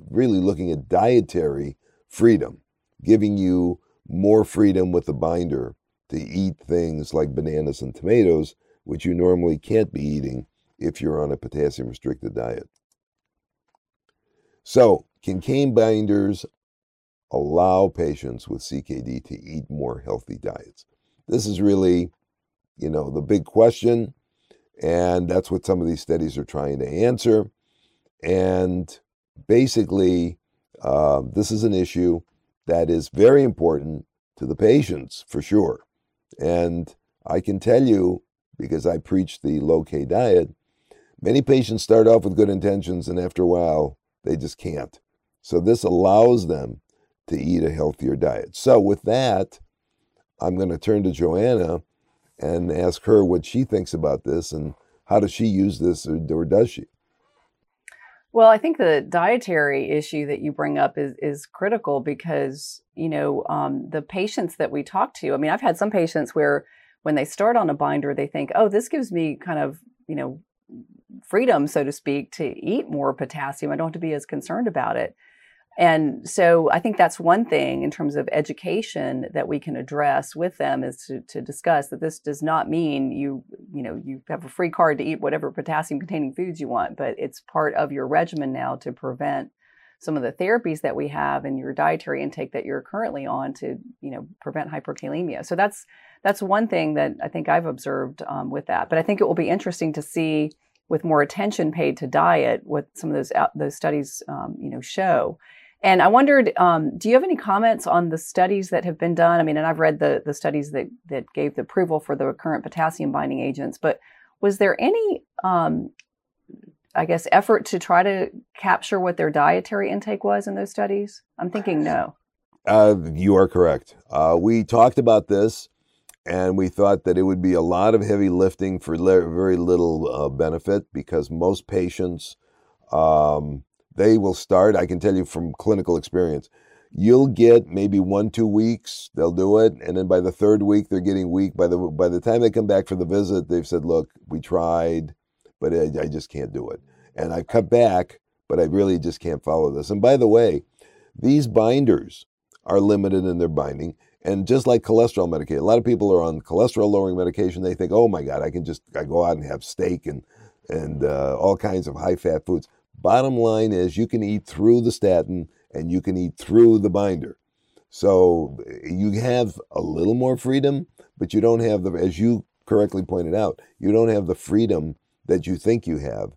really looking at dietary freedom, giving you more freedom with the binder to eat things like bananas and tomatoes, which you normally can't be eating if you're on a potassium-restricted diet. So, can binders allow patients with CKD to eat more healthy diets? This is really, you know, the big question, and that's what some of these studies are trying to answer. And basically, this is an issue that is very important to the patients, for sure. And I can tell you, because I preach the low-K diet, many patients start off with good intentions, and after a while, they just can't. So this allows them to eat a healthier diet. So with that, I'm going to turn to Joanna and ask her what she thinks about this and how does she use this, or does she? Well, I think the dietary issue that you bring up is critical because, you know, the patients that we talk to, I mean, I've had some patients where when they start on a binder, they think, oh, this gives me kind of, you know, freedom, so to speak, to eat more potassium. I don't have to be as concerned about it. And so I think that's one thing in terms of education that we can address with them is to discuss that this does not mean you have a free card to eat whatever potassium containing foods you want, but it's part of your regimen now to prevent some of the therapies that we have and your dietary intake that you're currently on to, you know, prevent hyperkalemia. So that's one thing that I think I've observed with that. But I think it will be interesting to see with more attention paid to diet what some of those studies, you know, show. And I wondered, do you have any comments on the studies that have been done? I mean, and I've read the studies that gave the approval for the current potassium binding agents, but was there any, I guess, effort to try to capture what their dietary intake was in those studies? I'm thinking no. You are correct. We talked about this, and we thought that it would be a lot of heavy lifting for very little benefit because most patients... they will start, I can tell you from clinical experience, you'll get maybe 1-2 weeks, they'll do it, and then by the third week, they're getting weak. By the time they come back for the visit, they've said, look, we tried, but I just can't do it. And I cut back, but I really just can't follow this. And by the way, these binders are limited in their binding, and just like cholesterol medication, a lot of people are on cholesterol-lowering medication, they think, oh my God, I go out and have steak and all kinds of high-fat foods. Bottom line is you can eat through the statin and you can eat through the binder. So you have a little more freedom, but you don't have as you correctly pointed out, you don't have the freedom that you think you have,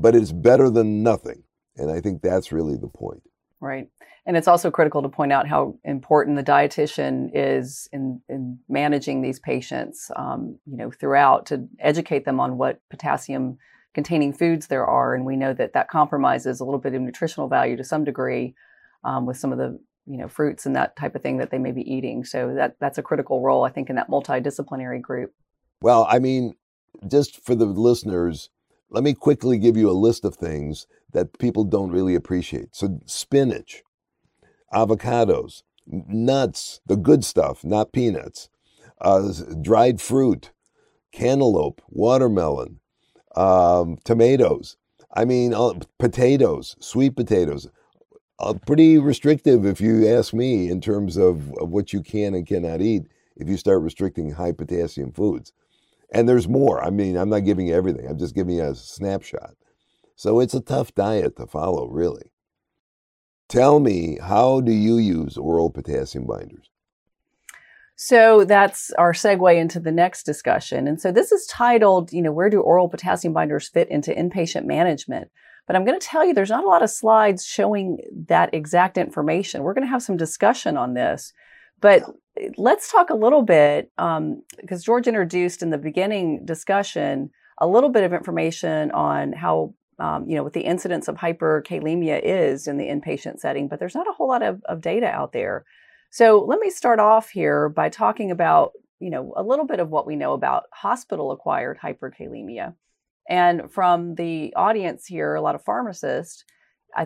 but it's better than nothing. And I think that's really the point. Right. And it's also critical to point out how important the dietitian is in managing these patients, you know, throughout to educate them on what potassium containing foods there are, and we know that compromises a little bit of nutritional value to some degree with some of the, you know, fruits and that type of thing that they may be eating. So that's a critical role, I think, in that multidisciplinary group. Well, I mean, just for the listeners, let me quickly give you a list of things that people don't really appreciate. So spinach, avocados, nuts, the good stuff, not peanuts, dried fruit, cantaloupe, watermelon, tomatoes, I mean, potatoes, sweet potatoes, pretty restrictive if you ask me in terms of what you can and cannot eat if you start restricting high potassium foods. And there's more. I mean, I'm not giving you everything. I'm just giving you a snapshot. So it's a tough diet to follow, really. Tell me, how do you use oral potassium binders? So that's our segue into the next discussion. And so this is titled, you know, where do oral potassium binders fit into inpatient management? But I'm going to tell you, there's not a lot of slides showing that exact information. We're going to have some discussion on this, but let's talk a little bit, because George introduced in the beginning discussion, a little bit of information on how, you know, what the incidence of hyperkalemia is in the inpatient setting, but there's not a whole lot of data out there. So let me start off here by talking about, you know, a little bit of what we know about hospital-acquired hyperkalemia. And from the audience here, a lot of pharmacists,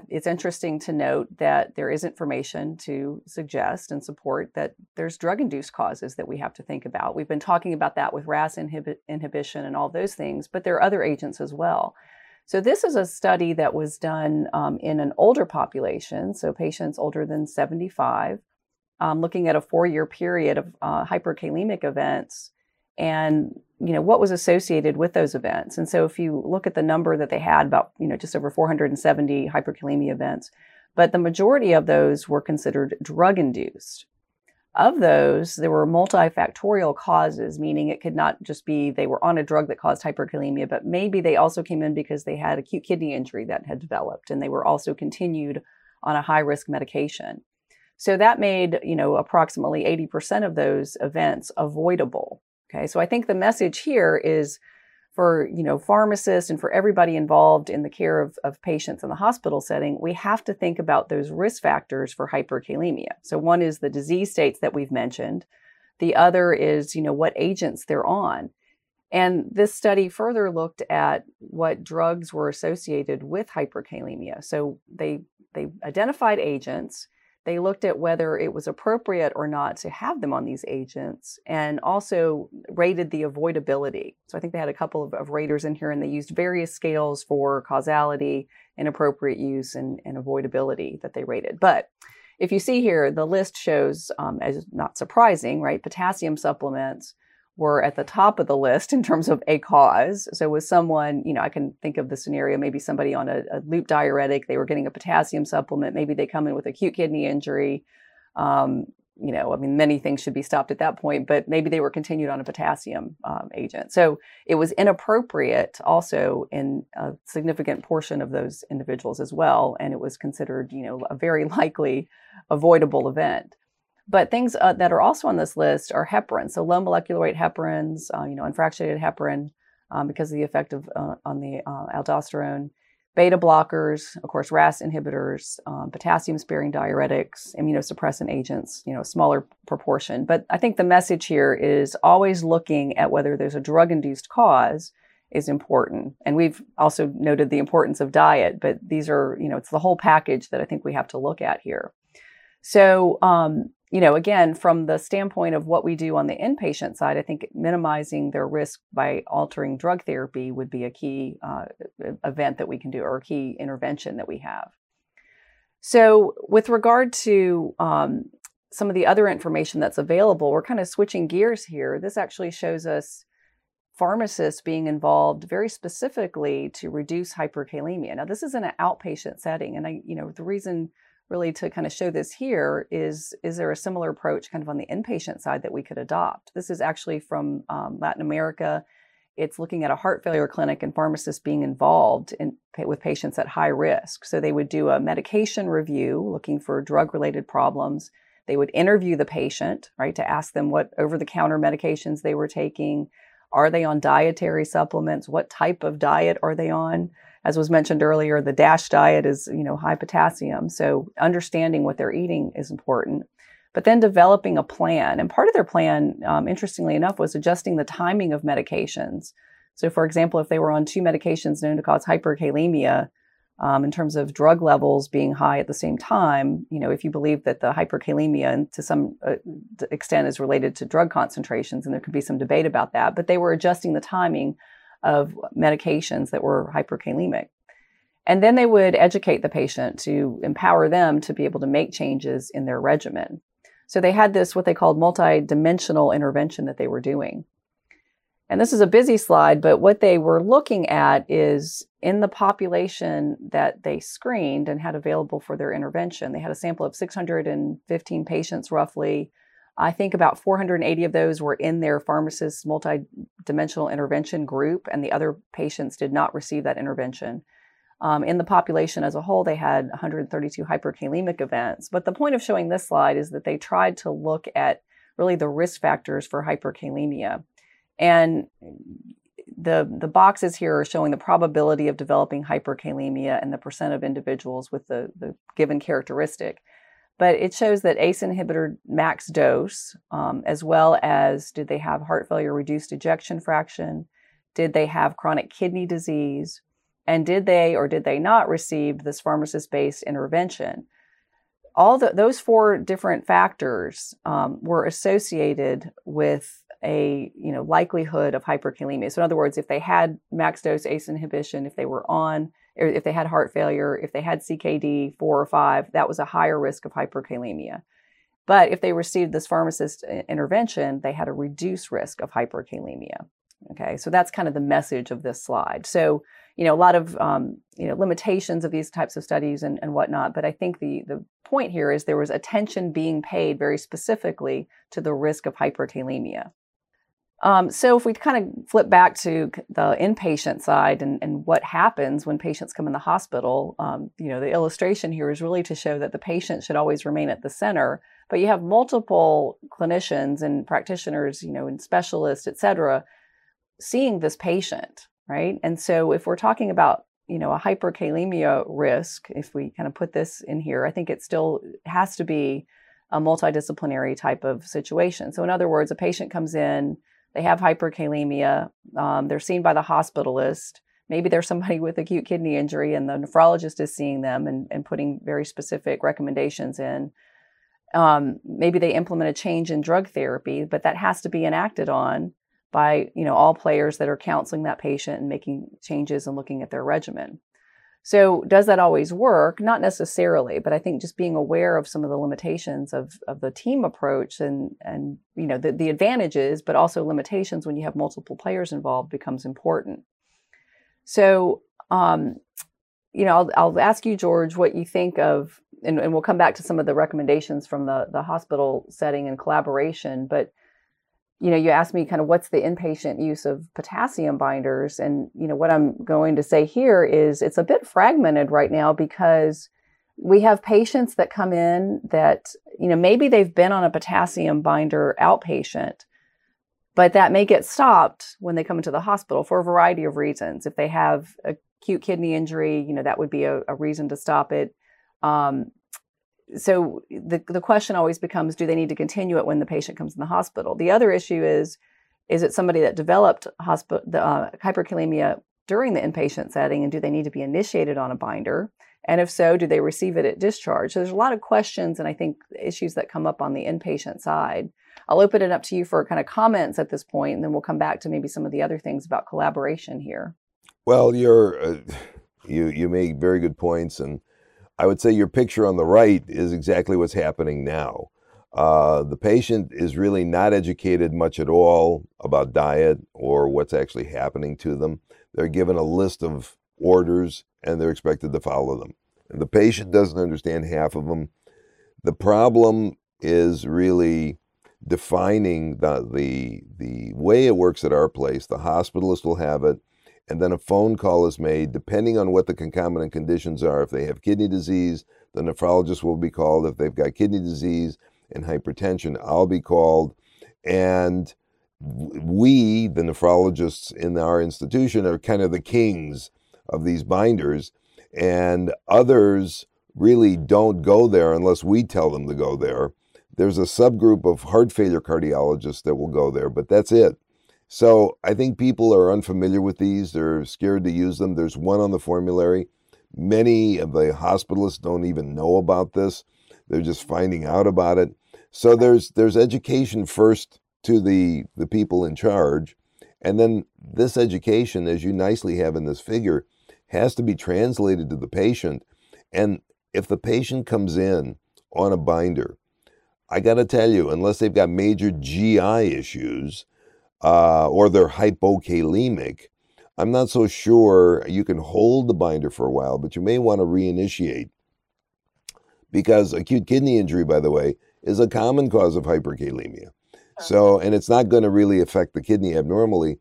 it's interesting to note that there is information to suggest and support that there's drug-induced causes that we have to think about. We've been talking about that with RAS inhibition and all those things, but there are other agents as well. So this is a study that was done in an older population, so patients older than 75, looking at a 4-year period of hyperkalemic events and, you know, what was associated with those events. And so if you look at the number that they had, about, you know, just over 470 hyperkalemia events, but the majority of those were considered drug-induced. Of those, there were multifactorial causes, meaning it could not just be they were on a drug that caused hyperkalemia, but maybe they also came in because they had acute kidney injury that had developed, and they were also continued on a high-risk medication. So that made, you know, approximately 80% of those events avoidable. Okay, so I think the message here is for, you know, pharmacists and for everybody involved in the care of patients in the hospital setting, we have to think about those risk factors for hyperkalemia. So one is the disease states that we've mentioned. The other is, you know, what agents they're on. And this study further looked at what drugs were associated with hyperkalemia. So they identified agents. They looked at whether it was appropriate or not to have them on these agents, and also rated the avoidability. So I think they had a couple of raters in here, and they used various scales for causality, inappropriate use, and avoidability that they rated. But if you see here, the list shows, as not surprising, right, potassium supplements were at the top of the list in terms of a cause. So with someone, you know, I can think of the scenario, maybe somebody on a loop diuretic, they were getting a potassium supplement, maybe they come in with acute kidney injury. You know, I mean, many things should be stopped at that point, but maybe they were continued on a potassium agent. So it was inappropriate also in a significant portion of those individuals as well. And it was considered, you know, a very likely avoidable event. But things that are also on this list are heparin, so low molecular weight heparins, you know, unfractionated heparin because of the effect of on the aldosterone, beta blockers, of course, RAS inhibitors, potassium-sparing diuretics, immunosuppressant agents, you know, a smaller proportion. But I think the message here is always looking at whether there's a drug-induced cause is important. And we've also noted the importance of diet, but these are, you know, it's the whole package that I think we have to look at here. So, you know, again, from the standpoint of what we do on the inpatient side, I think minimizing their risk by altering drug therapy would be a key event that we can do, or a key intervention that we have. So with regard to some of the other information that's available, we're kind of switching gears here. This actually shows us pharmacists being involved very specifically to reduce hyperkalemia. Now, this is in an outpatient setting, and I, you know, the reason really to kind of show this here is there a similar approach kind of on the inpatient side that we could adopt? This is actually from Latin America. It's looking at a heart failure clinic and pharmacists being involved in, with patients at high risk. So they would do a medication review looking for drug-related problems. They would interview the patient, right, to ask them what over-the-counter medications they were taking. Are they on dietary supplements? What type of diet are they on? As was mentioned earlier, the DASH diet is, you know, high potassium. So understanding what they're eating is important. But then developing a plan. And part of their plan, interestingly enough, was adjusting the timing of medications. So for example, if they were on 2 medications known to cause hyperkalemia, in terms of drug levels being high at the same time, you know, if you believe that the hyperkalemia to some extent is related to drug concentrations, and there could be some debate about that, but they were adjusting the timing of medications that were hyperkalemic. And then they would educate the patient to empower them to be able to make changes in their regimen. So they had this, what they called multidimensional intervention that they were doing. And this is a busy slide, but what they were looking at is in the population that they screened and had available for their intervention. They had a sample of 615 patients roughly. I think about 480 of those were in their pharmacist's multidimensional intervention group, and the other patients did not receive that intervention. In the population as a whole, they had 132 hyperkalemic events. But the point of showing this slide is that they tried to look at really the risk factors for hyperkalemia. And the boxes here are showing the probability of developing hyperkalemia and the percent of individuals with the given characteristic. But it shows that ACE inhibitor max dose, as well as did they have heart failure reduced ejection fraction, did they have chronic kidney disease, and did they or did they not receive this pharmacist-based intervention. All those 4 different factors were associated with a likelihood of hyperkalemia. So in other words, if they had max dose ACE inhibition, if they were on, or if they had heart failure, if they had CKD 4 or 5, that was a higher risk of hyperkalemia. But if they received this pharmacist intervention, they had a reduced risk of hyperkalemia. Okay, so that's kind of the message of this slide. So, a lot of, limitations of these types of studies and whatnot, but I think the point here is there was attention being paid very specifically to the risk of hyperkalemia. So if we kind of flip back to the inpatient side and what happens when patients come in the hospital, the illustration here is really to show that the patient should always remain at the center, but you have multiple clinicians and practitioners, and specialists, et cetera, seeing this patient, right? And so if we're talking about, a hyperkalemia risk, if we kind of put this in here, I think it still has to be a multidisciplinary type of situation. So in other words, a patient comes in, they have hyperkalemia, they're seen by the hospitalist, maybe there's somebody with acute kidney injury and the nephrologist is seeing them and putting very specific recommendations in. Maybe they implement a change in drug therapy, but that has to be enacted on by all players that are counseling that patient and making changes and looking at their regimen. So does that always work? Not necessarily, but I think just being aware of some of the limitations of the team approach and the advantages, but also limitations when you have multiple players involved becomes important. So, I'll ask you, George, what you think of, and we'll come back to some of the recommendations from the hospital setting and collaboration, but you asked me kind of what's the inpatient use of potassium binders. And, what I'm going to say here is it's a bit fragmented right now because we have patients that come in that, maybe they've been on a potassium binder outpatient, but that may get stopped when they come into the hospital for a variety of reasons. If they have acute kidney injury, that would be a reason to stop it. So the question always becomes, do they need to continue it when the patient comes in the hospital? The other issue is it somebody that developed hyperkalemia during the inpatient setting, and do they need to be initiated on a binder? And if so, do they receive it at discharge? So there's a lot of questions and I think issues that come up on the inpatient side. I'll open it up to you for kind of comments at this point, and then we'll come back to maybe some of the other things about collaboration here. Well, you make very good points, and I would say your picture on the right is exactly what's happening now. The patient is really not educated much at all about diet or what's actually happening to them. They're given a list of orders and they're expected to follow them. And the patient doesn't understand half of them. The problem is really defining the way it works at our place. The hospitalist will have it, and then a phone call is made, depending on what the concomitant conditions are. If they have kidney disease, the nephrologist will be called. If they've got kidney disease and hypertension, I'll be called. And we, the nephrologists in our institution, are kind of the kings of these binders. And others really don't go there unless we tell them to go there. There's a subgroup of heart failure cardiologists that will go there, but that's it. So I think people are unfamiliar with these. They're scared to use them. There's one on the formulary. Many of the hospitalists don't even know about this. They're just finding out about it. So there's education first to the people in charge. And then this education, as you nicely have in this figure, has to be translated to the patient. And if the patient comes in on a binder, I got to tell you, unless they've got major GI issues, or they're hypokalemic, I'm not so sure you can hold the binder for a while, but you may want to reinitiate, because acute kidney injury, by the way, is a common cause of hyperkalemia. So, and it's not going to really affect the kidney abnormally.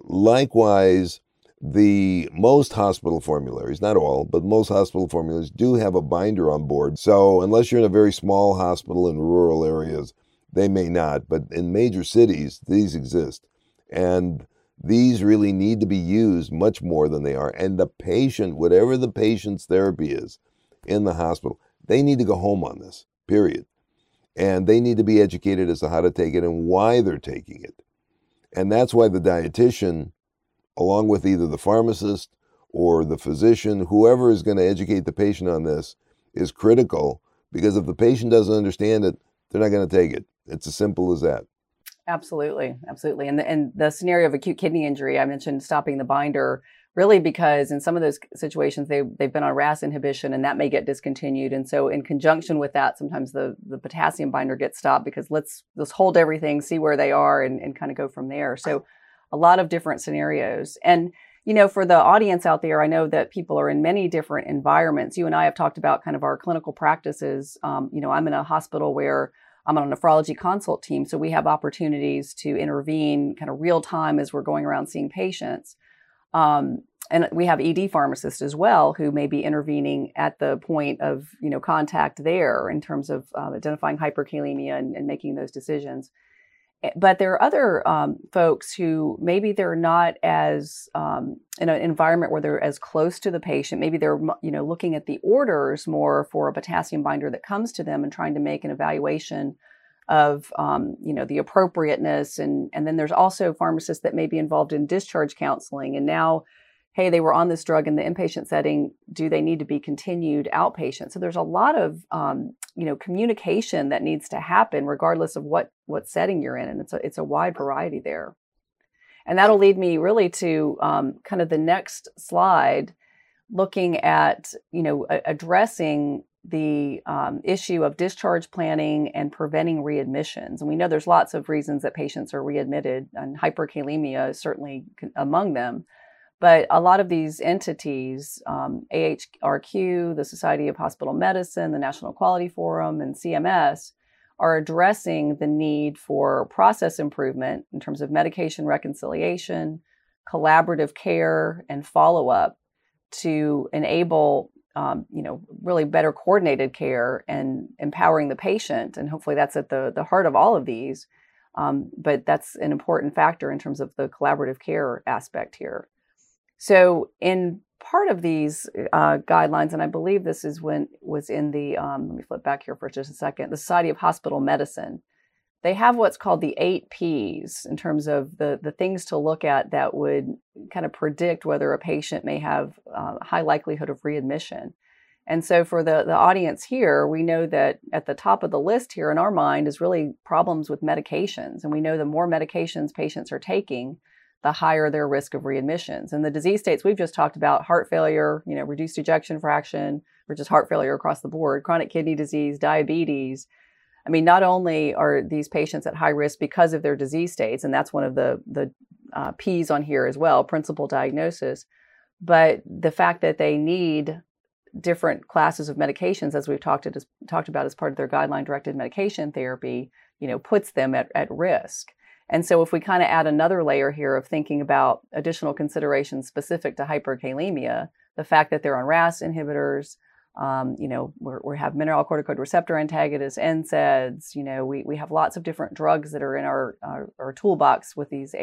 Likewise, most hospital formularies, not all, but most hospital formularies do have a binder on board. So unless you're in a very small hospital in rural areas, they may not, but in major cities, these exist. And these really need to be used much more than they are. And the patient, whatever the patient's therapy is in the hospital, they need to go home on this, period. And they need to be educated as to how to take it and why they're taking it. And that's why the dietitian, along with either the pharmacist or the physician, whoever is going to educate the patient on this, is critical, because if the patient doesn't understand it, they're not going to take it. It's as simple as that. Absolutely. Absolutely. And the scenario of acute kidney injury, I mentioned stopping the binder, really because in some of those situations, they've been on RAS inhibition and that may get discontinued. And so in conjunction with that, sometimes the potassium binder gets stopped because let's hold everything, see where they are and kind of go from there. So a lot of different scenarios. And, you know, for the audience out there, I know that people are in many different environments. You and I have talked about kind of our clinical practices. You know, I'm in a hospital where I'm on a nephrology consult team, so we have opportunities to intervene kind of real time as we're going around seeing patients. And we have ED pharmacists as well who may be intervening at the point of, you know, contact there in terms of identifying hyperkalemia and making those decisions. But there are other folks who maybe they're not as in an environment where they're as close to the patient. Maybe they're, you know, looking at the orders more for a potassium binder that comes to them and trying to make an evaluation of, you know, the appropriateness. And then there's also pharmacists that may be involved in discharge counseling. And now, hey, they were on this drug in the inpatient setting. Do they need to be continued outpatient? So there's a lot of, you know, communication that needs to happen regardless of what setting you're in. And it's a wide variety there. And that'll lead me really to kind of the next slide, looking at, you know, addressing the issue of discharge planning and preventing readmissions. And we know there's lots of reasons that patients are readmitted, and hyperkalemia is certainly among them. But a lot of these entities, AHRQ, the Society of Hospital Medicine, the National Quality Forum, and CMS, are addressing the need for process improvement in terms of medication reconciliation, collaborative care, and follow-up to enable, you know, really better coordinated care and empowering the patient. And hopefully that's at the heart of all of these. But that's an important factor in terms of the collaborative care aspect here. So in part of these guidelines, and I believe this is when was in the, let me flip back here for just a second, the Society of Hospital Medicine, they have what's called the 8 Ps in terms of the things to look at that would kind of predict whether a patient may have high likelihood of readmission. And so for the audience here, we know that at the top of the list here in our mind is really problems with medications. And we know the more medications patients are taking, the higher their risk of readmissions. And the disease states we've just talked about, heart failure, you know, reduced ejection fraction, or just heart failure across the board, chronic kidney disease, diabetes. I mean, not only are these patients at high risk because of their disease states, and that's one of the Ps on here as well, principal diagnosis, but the fact that they need different classes of medications, as we've talked about as part of their guideline-directed medication therapy, you know, puts them at risk. And so if we kind of add another layer here of thinking about additional considerations specific to hyperkalemia, the fact that they're on RAS inhibitors, you know, we have mineralocorticoid receptor antagonists, NSAIDs, you know, we have lots of different drugs that are in our toolbox with these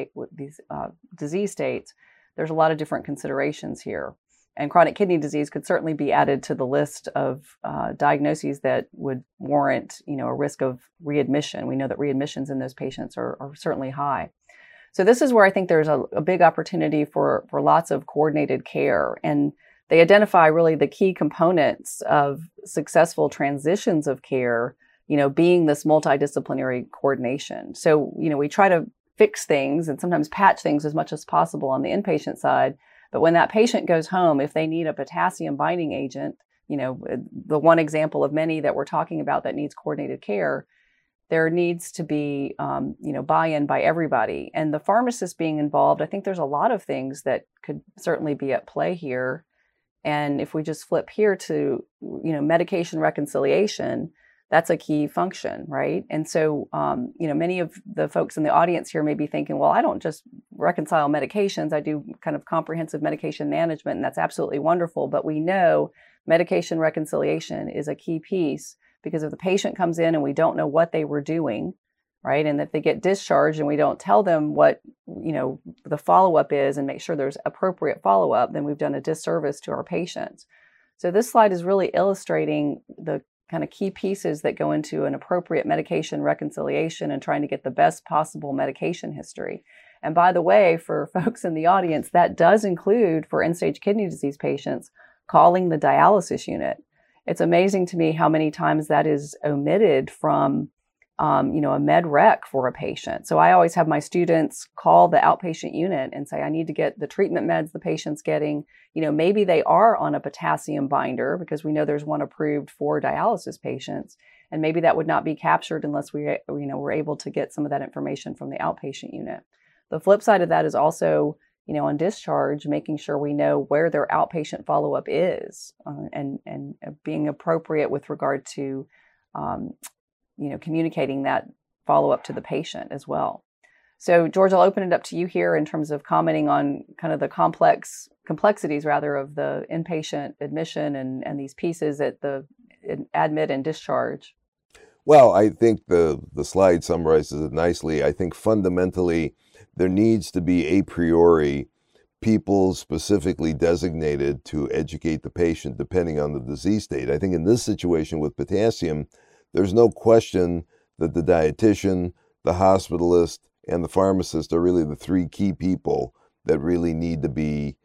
disease states. There's a lot of different considerations here. And chronic kidney disease could certainly be added to the list of diagnoses that would warrant, you know, a risk of readmission. We know that readmissions in those patients are certainly high. So this is where I think there's a big opportunity for lots of coordinated care. And they identify really the key components of successful transitions of care, you know, being this multidisciplinary coordination. So, you know, we try to fix things and sometimes patch things as much as possible on the inpatient side. But when that patient goes home, if they need a potassium binding agent, you know, the one example of many that we're talking about that needs coordinated care, there needs to be, you know, buy-in by everybody. And the pharmacist being involved, I think there's a lot of things that could certainly be at play here. And if we just flip here to, you know, medication reconciliation, that's a key function, right? And so, you know, many of the folks in the audience here may be thinking, well, I don't just reconcile medications. I do kind of comprehensive medication management, and that's absolutely wonderful. But we know medication reconciliation is a key piece because if the patient comes in and we don't know what they were doing, right? And if they get discharged and we don't tell them what, you know, the follow-up is and make sure there's appropriate follow-up, then we've done a disservice to our patients. So this slide is really illustrating the kind of key pieces that go into an appropriate medication reconciliation and trying to get the best possible medication history. And by the way, for folks in the audience, that does include for end-stage kidney disease patients calling the dialysis unit. It's amazing to me how many times that is omitted from a med rec for a patient. So I always have my students call the outpatient unit and say, I need to get the treatment meds the patient's getting. You know, maybe they are on a potassium binder because we know there's one approved for dialysis patients. And maybe that would not be captured unless we, we're able to get some of that information from the outpatient unit. The flip side of that is also, on discharge, making sure we know where their outpatient follow-up is and being appropriate with regard to communicating that follow-up to the patient as well. So George, I'll open it up to you here in terms of commenting on kind of the complexities of the inpatient admission and these pieces at the admit and discharge. Well, I think the slide summarizes it nicely. I think fundamentally there needs to be a priori people specifically designated to educate the patient depending on the disease state. I think in this situation with potassium, there's no question that the dietitian, the hospitalist, and the pharmacist are really the three key people that really need to be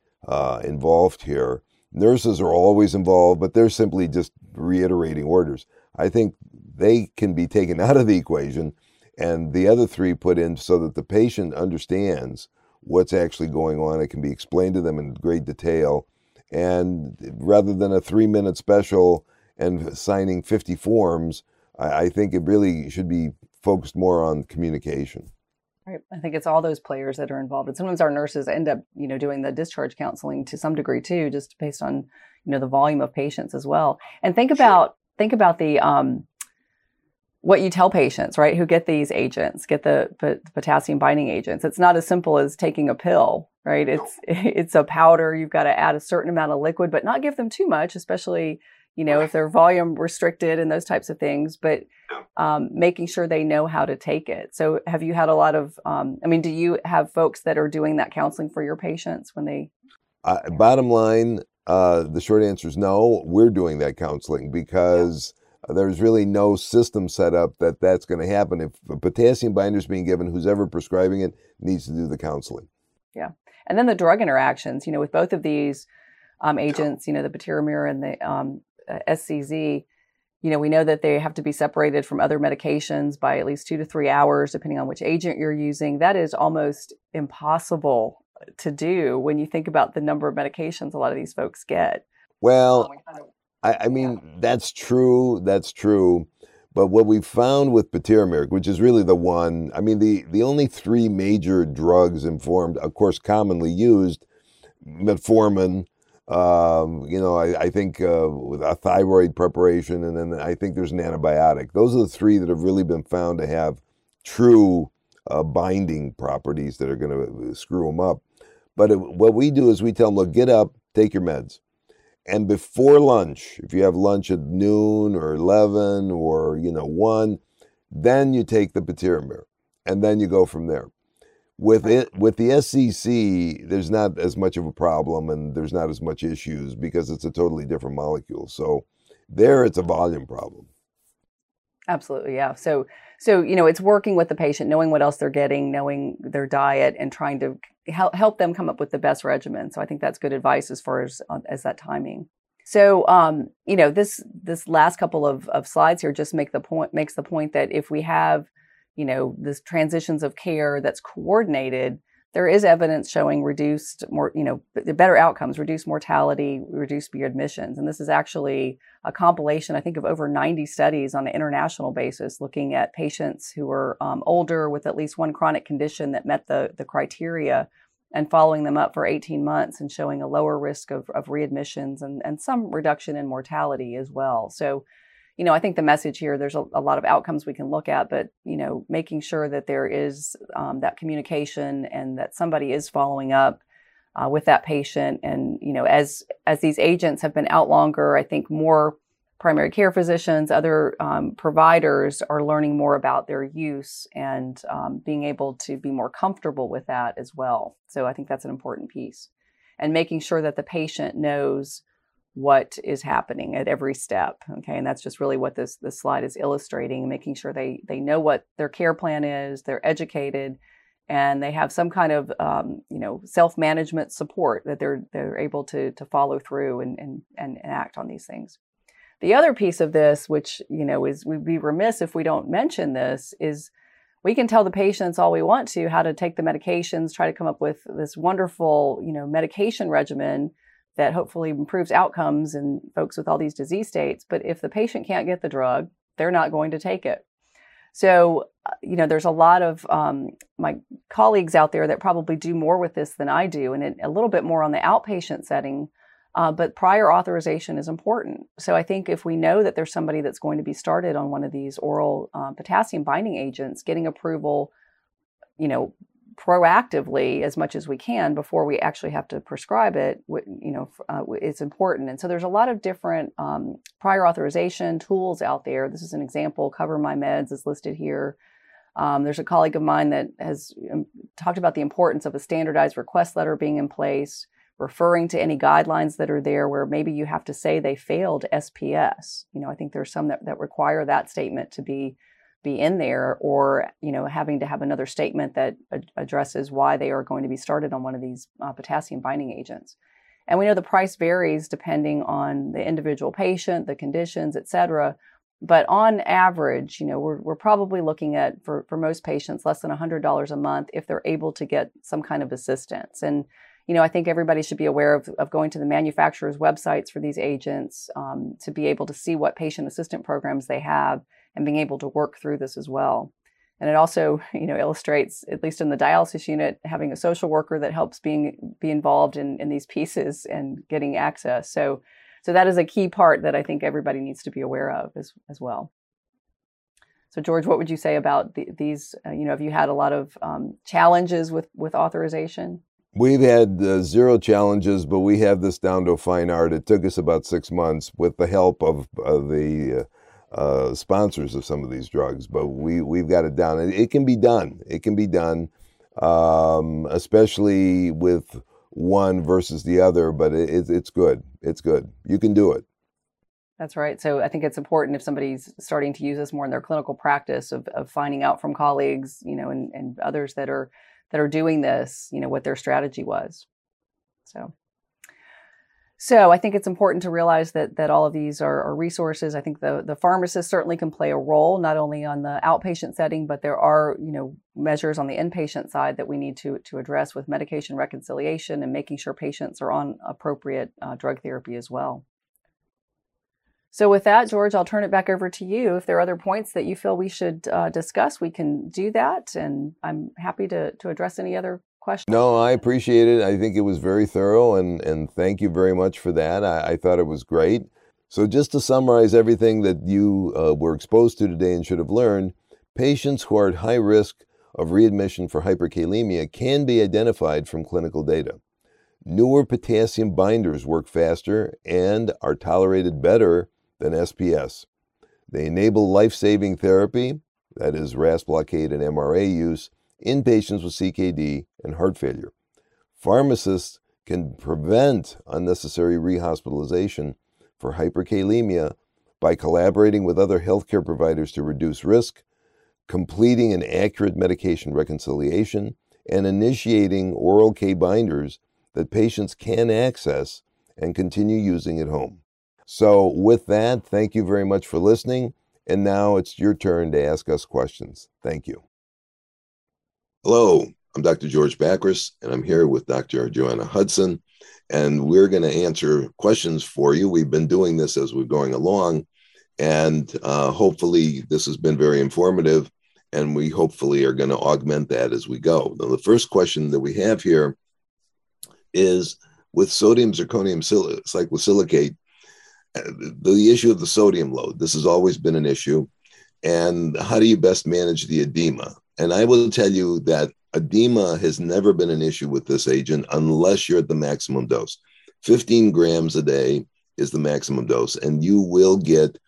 involved here. Nurses are always involved, but they're simply just reiterating orders. I think they can be taken out of the equation and the other three put in so that the patient understands what's actually going on. It can be explained to them in great detail. And rather than a 3-minute special and signing 50 forms, I think it really should be focused more on communication. Right. I think it's all those players that are involved. And sometimes our nurses end up, doing the discharge counseling to some degree too, just based on, the volume of patients as well. And think about the, what you tell patients, right, who get these agents, get the potassium binding agents. It's not as simple as taking a pill, right? It's a powder. You've got to add a certain amount of liquid, but not give them too much, especially if they're volume restricted and those types of things, but making sure they know how to take it. So have you had a lot of, do you have folks that are doing that counseling for your patients when they? Bottom line, the short answer is no, we're doing that counseling because there's really no system set up that's going to happen. If a potassium binder is being given, who's ever prescribing it needs to do the counseling. Yeah. And then the drug interactions, with both of these agents, the patiromer and the SCZ, we know that they have to be separated from other medications by at least 2 to 3 hours, depending on which agent you're using. That is almost impossible to do when you think about the number of medications a lot of these folks get. Well, that's true. But what we found with patiromer, which is really the only three major drugs informed, of course, commonly used, metformin, I think with a thyroid preparation, and then I think there's an antibiotic. Those are the three that have really been found to have true binding properties that are going to screw them up. But what we do is we tell them, look, get up, take your meds. And before lunch, if you have lunch at noon or 11 or, 1, then you take the patiromer and then you go from there. With the SCC, there's not as much of a problem and there's not as much issues because it's a totally different molecule. So there it's a volume problem. Absolutely, yeah. So it's working with the patient, knowing what else they're getting, knowing their diet and trying to help them come up with the best regimen. So I think that's good advice as far as that timing. So, this last couple of slides here just makes the point that if we have this transitions of care that's coordinated, there is evidence showing reduced better outcomes, reduced mortality, reduced readmissions. And this is actually a compilation, I think, of over 90 studies on an international basis, looking at patients who were older with at least one chronic condition that met the criteria and following them up for 18 months and showing a lower risk of readmissions and some reduction in mortality as well. So, I think the message here, there's a lot of outcomes we can look at, but, making sure that there is that communication and that somebody is following up with that patient. And, as these agents have been out longer, I think more primary care physicians, other providers are learning more about their use and being able to be more comfortable with that as well. So I think that's an important piece. And making sure that the patient knows what is happening at every step, okay? And that's just really what this slide is illustrating, making sure they know what their care plan is, they're educated, and they have some kind of, self-management support that they're able to follow through and act on these things. The other piece of this, which, you know, is we'd be remiss if we don't mention this, is we can tell the patients all we want to how to take the medications, try to come up with this wonderful, you know, medication regimen that hopefully improves outcomes in folks with all these disease states. But if the patient can't get the drug, they're not going to take it. So, you know, there's a lot of my colleagues out there that probably do more with this than I do, and it, a little bit more on the outpatient setting. But prior authorization is important. So I think if we know that there's somebody that's going to be started on one of these oral potassium binding agents, getting approval, you know, proactively as much as we can before we actually have to prescribe it, you know, it's important. And so there's a lot of different prior authorization tools out there. This is an example. Cover My Meds is listed here. There's a colleague of mine that has talked about the importance of a standardized request letter being in place, referring to any guidelines that are there where maybe you have to say they failed SPS. You know, I think there's some that require that statement to be in there, or, you know, having to have another statement that addresses why they are going to be started on one of these potassium binding agents. And we know the price varies depending on the individual patient, the conditions, et cetera. But on average, you know, we're probably looking at, for most patients, less than $100 a month if they're able to get some kind of assistance. And you know, I think everybody should be aware of going to the manufacturer's websites for these agents to be able to see what patient assistance programs they have and being able to work through this as well. And it also, you know, illustrates, at least in the dialysis unit, having a social worker that helps be involved in these pieces and getting access. So that is a key part that I think everybody needs to be aware of as well. So George, what would you say about these, you know, have you had a lot of challenges with authorization? We've had zero challenges, but we have this down to a fine art. It took us about 6 months with the help of the sponsors of some of these drugs, but we've got it down. It can be done. It can be done, especially with one versus the other, but it's good. It's good. You can do it. That's right. So I think it's important if somebody's starting to use this more in their clinical practice of finding out from colleagues, you know, and others that are doing this, you know, what their strategy was. So I think it's important to realize that all of these are resources. I think the pharmacist certainly can play a role, not only on the outpatient setting, but there are, you know, measures on the inpatient side that we need to address with medication reconciliation and making sure patients are on appropriate drug therapy as well. So with that, George, I'll turn it back over to you. If there are other points that you feel we should discuss, we can do that. And I'm happy to address any other questions. No, I appreciate it. I think it was very thorough, and thank you very much for that. I thought it was great. So just to summarize everything that you were exposed to today and should have learned, patients who are at high risk of readmission for hyperkalemia can be identified from clinical data. Newer potassium binders work faster and are tolerated better than SPS. They enable life-saving therapy, that is RAS blockade and MRA use, in patients with CKD and heart failure. Pharmacists can prevent unnecessary rehospitalization for hyperkalemia by collaborating with other healthcare providers to reduce risk, completing an accurate medication reconciliation, and initiating oral K binders that patients can access and continue using at home. So with that, thank you very much for listening. And now it's your turn to ask us questions. Thank you. Hello, I'm Dr. George Bakris, and I'm here with Dr. Joanna Hudson, and we're going to answer questions for you. We've been doing this as we're going along, and hopefully this has been very informative, and we hopefully are going to augment that as we go. Now, the first question that we have here is, with sodium zirconium cyclosilicate, the issue of the sodium load, this has always been an issue. And how do you best manage the edema? And I will tell you that edema has never been an issue with this agent unless you're at the maximum dose. 15 grams a day is the maximum dose. And you will get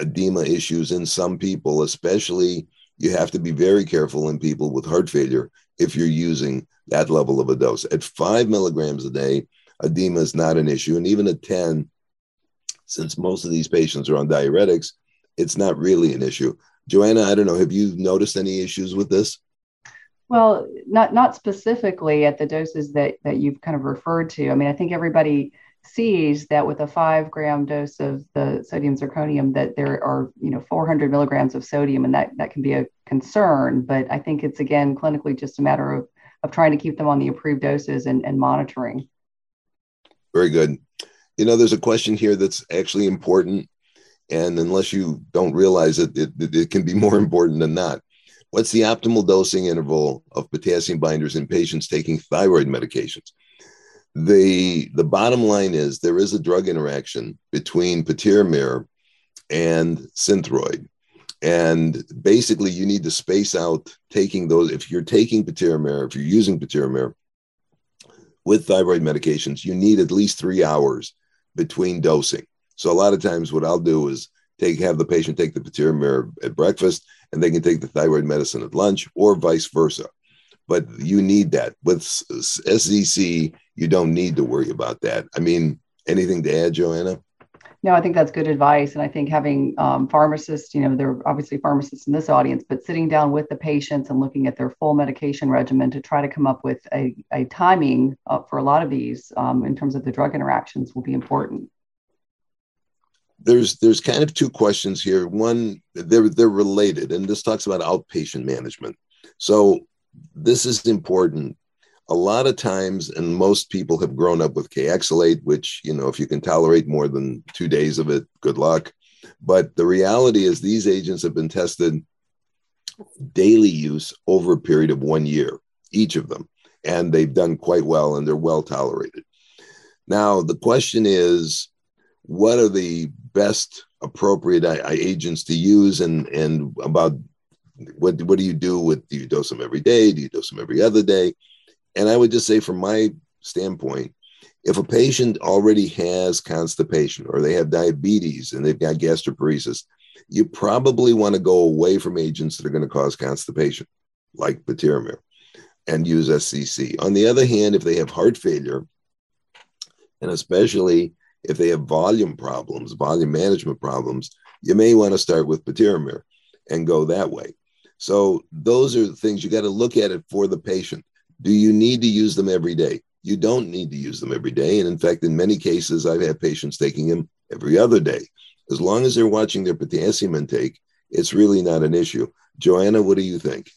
edema issues in some people, especially you have to be very careful in people with heart failure if you're using that level of a dose. At 5 milligrams a day, edema is not an issue. And even at 10, since most of these patients are on diuretics, it's not really an issue. Joanna, I don't know, have you noticed any issues with this? Well, not specifically at the doses that you've kind of referred to. I mean, I think everybody sees that with a 5 gram dose of the sodium zirconium, that there are, 400 milligrams of sodium, and that can be a concern. But I think it's, again, clinically just a matter of trying to keep them on the approved doses and monitoring. Very good. There's a question here that's actually important, and unless you don't realize it, it can be more important than not. What's the optimal dosing interval of potassium binders in patients taking thyroid medications? The bottom line is there is a drug interaction between patiromer and synthroid. And basically, you need to space out taking those. If you're taking patiromer, if you're using patiromer with thyroid medications, you need at least 3 hours between dosing. So a lot of times what I'll do is have the patient take the patiromer at breakfast, and they can take the thyroid medicine at lunch or vice versa. But you need that. With SZC, you don't need to worry about that. I mean, anything to add, Joanna? No, I think that's good advice. And I think having pharmacists, there are obviously pharmacists in this audience, but sitting down with the patients and looking at their full medication regimen to try to come up with a timing for a lot of these in terms of the drug interactions will be important. There's kind of two questions here. One, they're related, and this talks about outpatient management. So this is important. A lot of times, and most people have grown up with K-exalate, which, if you can tolerate more than 2 days of it, good luck. But the reality is these agents have been tested daily use over a period of 1 year, each of them. And they've done quite well, and they're well tolerated. Now, the question is, what are the best appropriate agents to use, and about what do you do with, do you dose them every day? Do you dose them every other day? And I would just say from my standpoint, if a patient already has constipation or they have diabetes and they've got gastroparesis, you probably want to go away from agents that are going to cause constipation, like patiromer, and use SCC. On the other hand, if they have heart failure, and especially if they have volume problems, volume management problems, you may want to start with patiromer and go that way. So those are the things you got to look at it for the patient. Do you need to use them every day? You don't need to use them every day. And in fact, in many cases, I've had patients taking them every other day. As long as they're watching their potassium intake, it's really not an issue. Joanna, what do you think?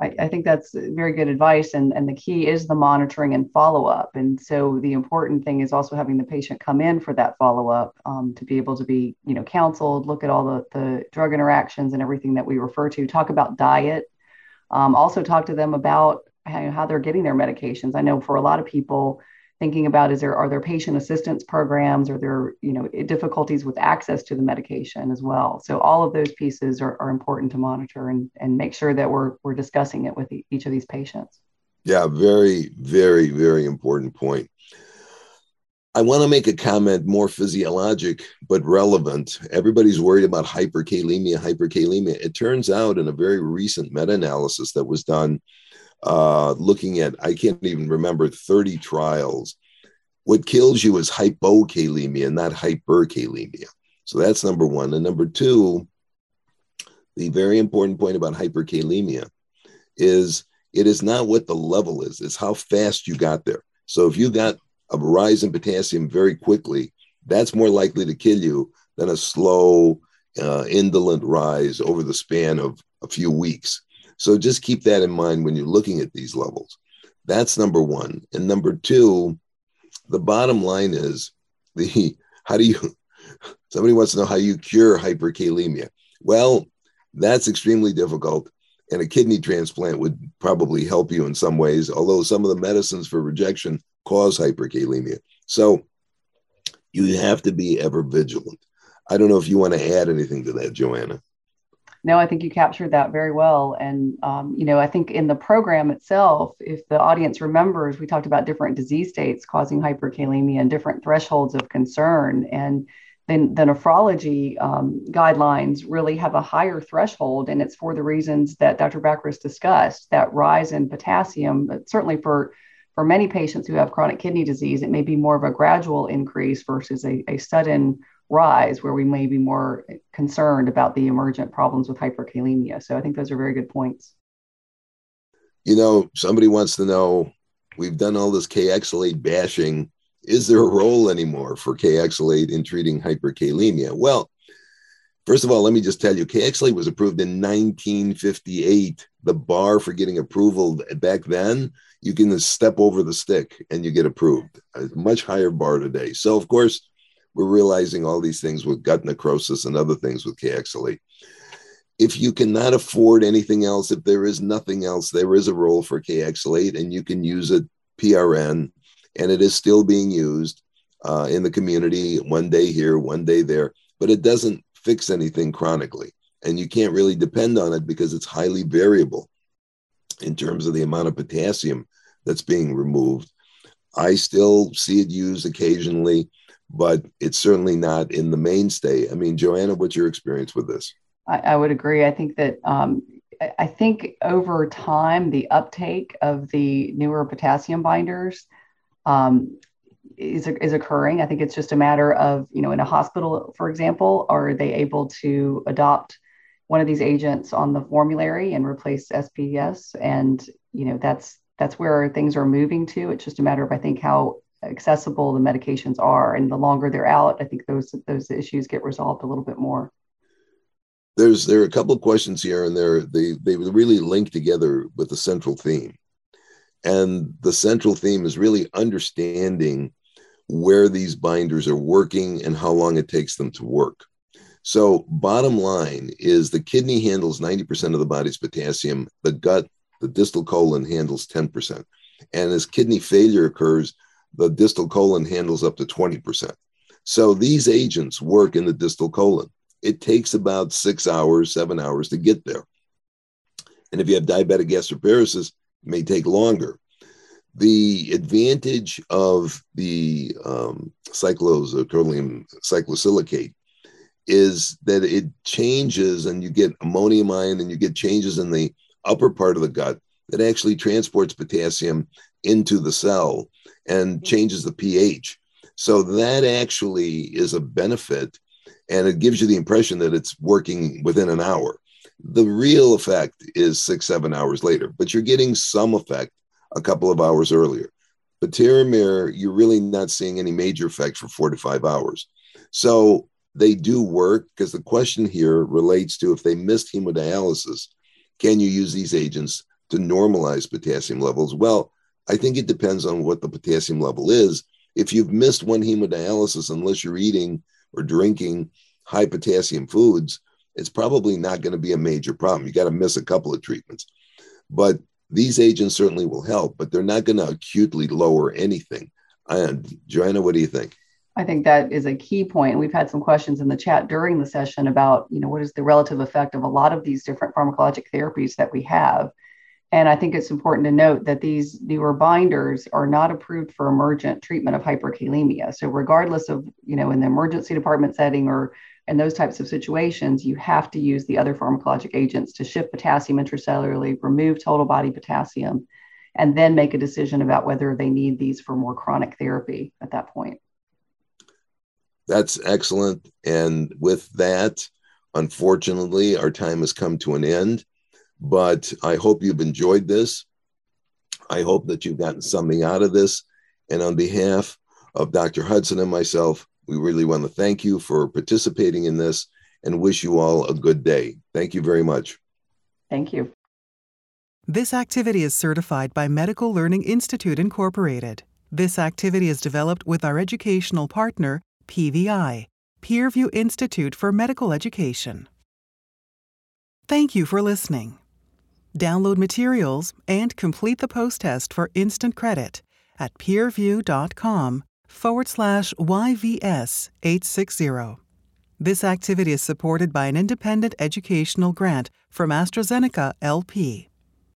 I think that's very good advice. And the key is the monitoring and follow-up. And so the important thing is also having the patient come in for that follow-up to be able to be, counseled, look at all the drug interactions and everything that we refer to, talk about diet, also talk to them about how they're getting their medications. I know for a lot of people thinking about are there patient assistance programs, or there, difficulties with access to the medication as well. So all of those pieces are important to monitor and make sure that we're discussing it with each of these patients. Yeah, very, very, very important point. I want to make a comment more physiologic, but relevant. Everybody's worried about hyperkalemia. It turns out in a very recent meta-analysis that was done, looking at, I can't even remember, 30 trials. What kills you is hypokalemia, not hyperkalemia. So that's number one. And number two, the very important point about hyperkalemia is it is not what the level is, it's how fast you got there. So if you got a rise in potassium very quickly, that's more likely to kill you than a slow, indolent rise over the span of a few weeks. So just keep that in mind when you're looking at these levels. That's number one. And number two, the bottom line is somebody wants to know how you cure hyperkalemia. Well, that's extremely difficult. And a kidney transplant would probably help you in some ways, although some of the medicines for rejection cause hyperkalemia. So you have to be ever vigilant. I don't know if you want to add anything to that, Joanna. No, I think you captured that very well. And, I think in the program itself, if the audience remembers, we talked about different disease states causing hyperkalemia and different thresholds of concern. And then the nephrology guidelines really have a higher threshold. And it's for the reasons that Dr. Bakris discussed, that rise in potassium, but certainly for many patients who have chronic kidney disease, it may be more of a gradual increase versus a sudden rise, where we may be more concerned about the emergent problems with hyperkalemia. So I think those are very good points. Somebody wants to know, we've done all this K-exalate bashing is there a role anymore for K-exalate in treating hyperkalemia? Well, first of all, let me just tell you, K-exalate was approved in 1958. The bar for getting approval back then, you can just step over the stick and you get approved. A much higher bar today. So, of course, we're realizing all these things with gut necrosis and other things with K-exalate. If you cannot afford anything else, if there is nothing else, there is a role for K-exalate, and you can use it PRN, and it is still being used in the community, one day here, one day there, but it doesn't fix anything chronically, and you can't really depend on it because it's highly variable in terms of the amount of potassium that's being removed. I still see it used occasionally, but it's certainly not in the mainstay. I mean, Joanna, what's your experience with this? I would agree. I think that I think over time, the uptake of the newer potassium binders is occurring. I think it's just a matter of, you know, in a hospital, for example, are they able to adopt one of these agents on the formulary and replace SPS? And, you know, that's where things are moving to. It's just a matter of, I think, how accessible the medications are. And the longer they're out, I think those issues get resolved a little bit more. There are a couple of questions here, and they really link together with a central theme. And the central theme is really understanding where these binders are working and how long it takes them to work. So bottom line is the kidney handles 90% of the body's potassium, the gut, the distal colon handles 10%. And as kidney failure occurs, the distal colon handles up to 20%. So these agents work in the distal colon. It takes about 6 hours, 7 hours to get there. And if you have diabetic gastroparesis, it may take longer. The advantage of the zirconium cyclosilicate is that it changes, and you get ammonium ion and you get changes in the upper part of the gut that actually transports potassium into the cell and changes the pH. So that actually is a benefit, and it gives you the impression that it's working within an hour. The real effect is 6-7 hours later, but you're getting some effect a couple of hours earlier. Patiromer, you're really not seeing any major effect for 4 to 5 hours. So they do work, because the question here relates to if they missed hemodialysis, can you use these agents to normalize potassium levels? Well, I think it depends on what the potassium level is. If you've missed one hemodialysis, unless you're eating or drinking high potassium foods, it's probably not going to be a major problem. You got to miss a couple of treatments. But these agents certainly will help, but they're not going to acutely lower anything. Joanna, what do you think? I think that is a key point. We've had some questions in the chat during the session about, you know, what is the relative effect of a lot of these different pharmacologic therapies that we have. And I think it's important to note that these newer binders are not approved for emergent treatment of hyperkalemia. So regardless of, you know, in the emergency department setting or in those types of situations, you have to use the other pharmacologic agents to shift potassium intracellularly, remove total body potassium, and then make a decision about whether they need these for more chronic therapy at that point. That's excellent. And with that, unfortunately, our time has come to an end. But I hope you've enjoyed this. I hope that you've gotten something out of this. And on behalf of Dr. Hudson and myself, we really want to thank you for participating in this and wish you all a good day. Thank you very much. Thank you. This activity is certified by Medical Learning Institute, Incorporated. This activity is developed with our educational partner, PVI, Peerview Institute for Medical Education. Thank you for listening. Download materials and complete the post test for instant credit at peerview.com/YVS860. This activity is supported by an independent educational grant from AstraZeneca LP.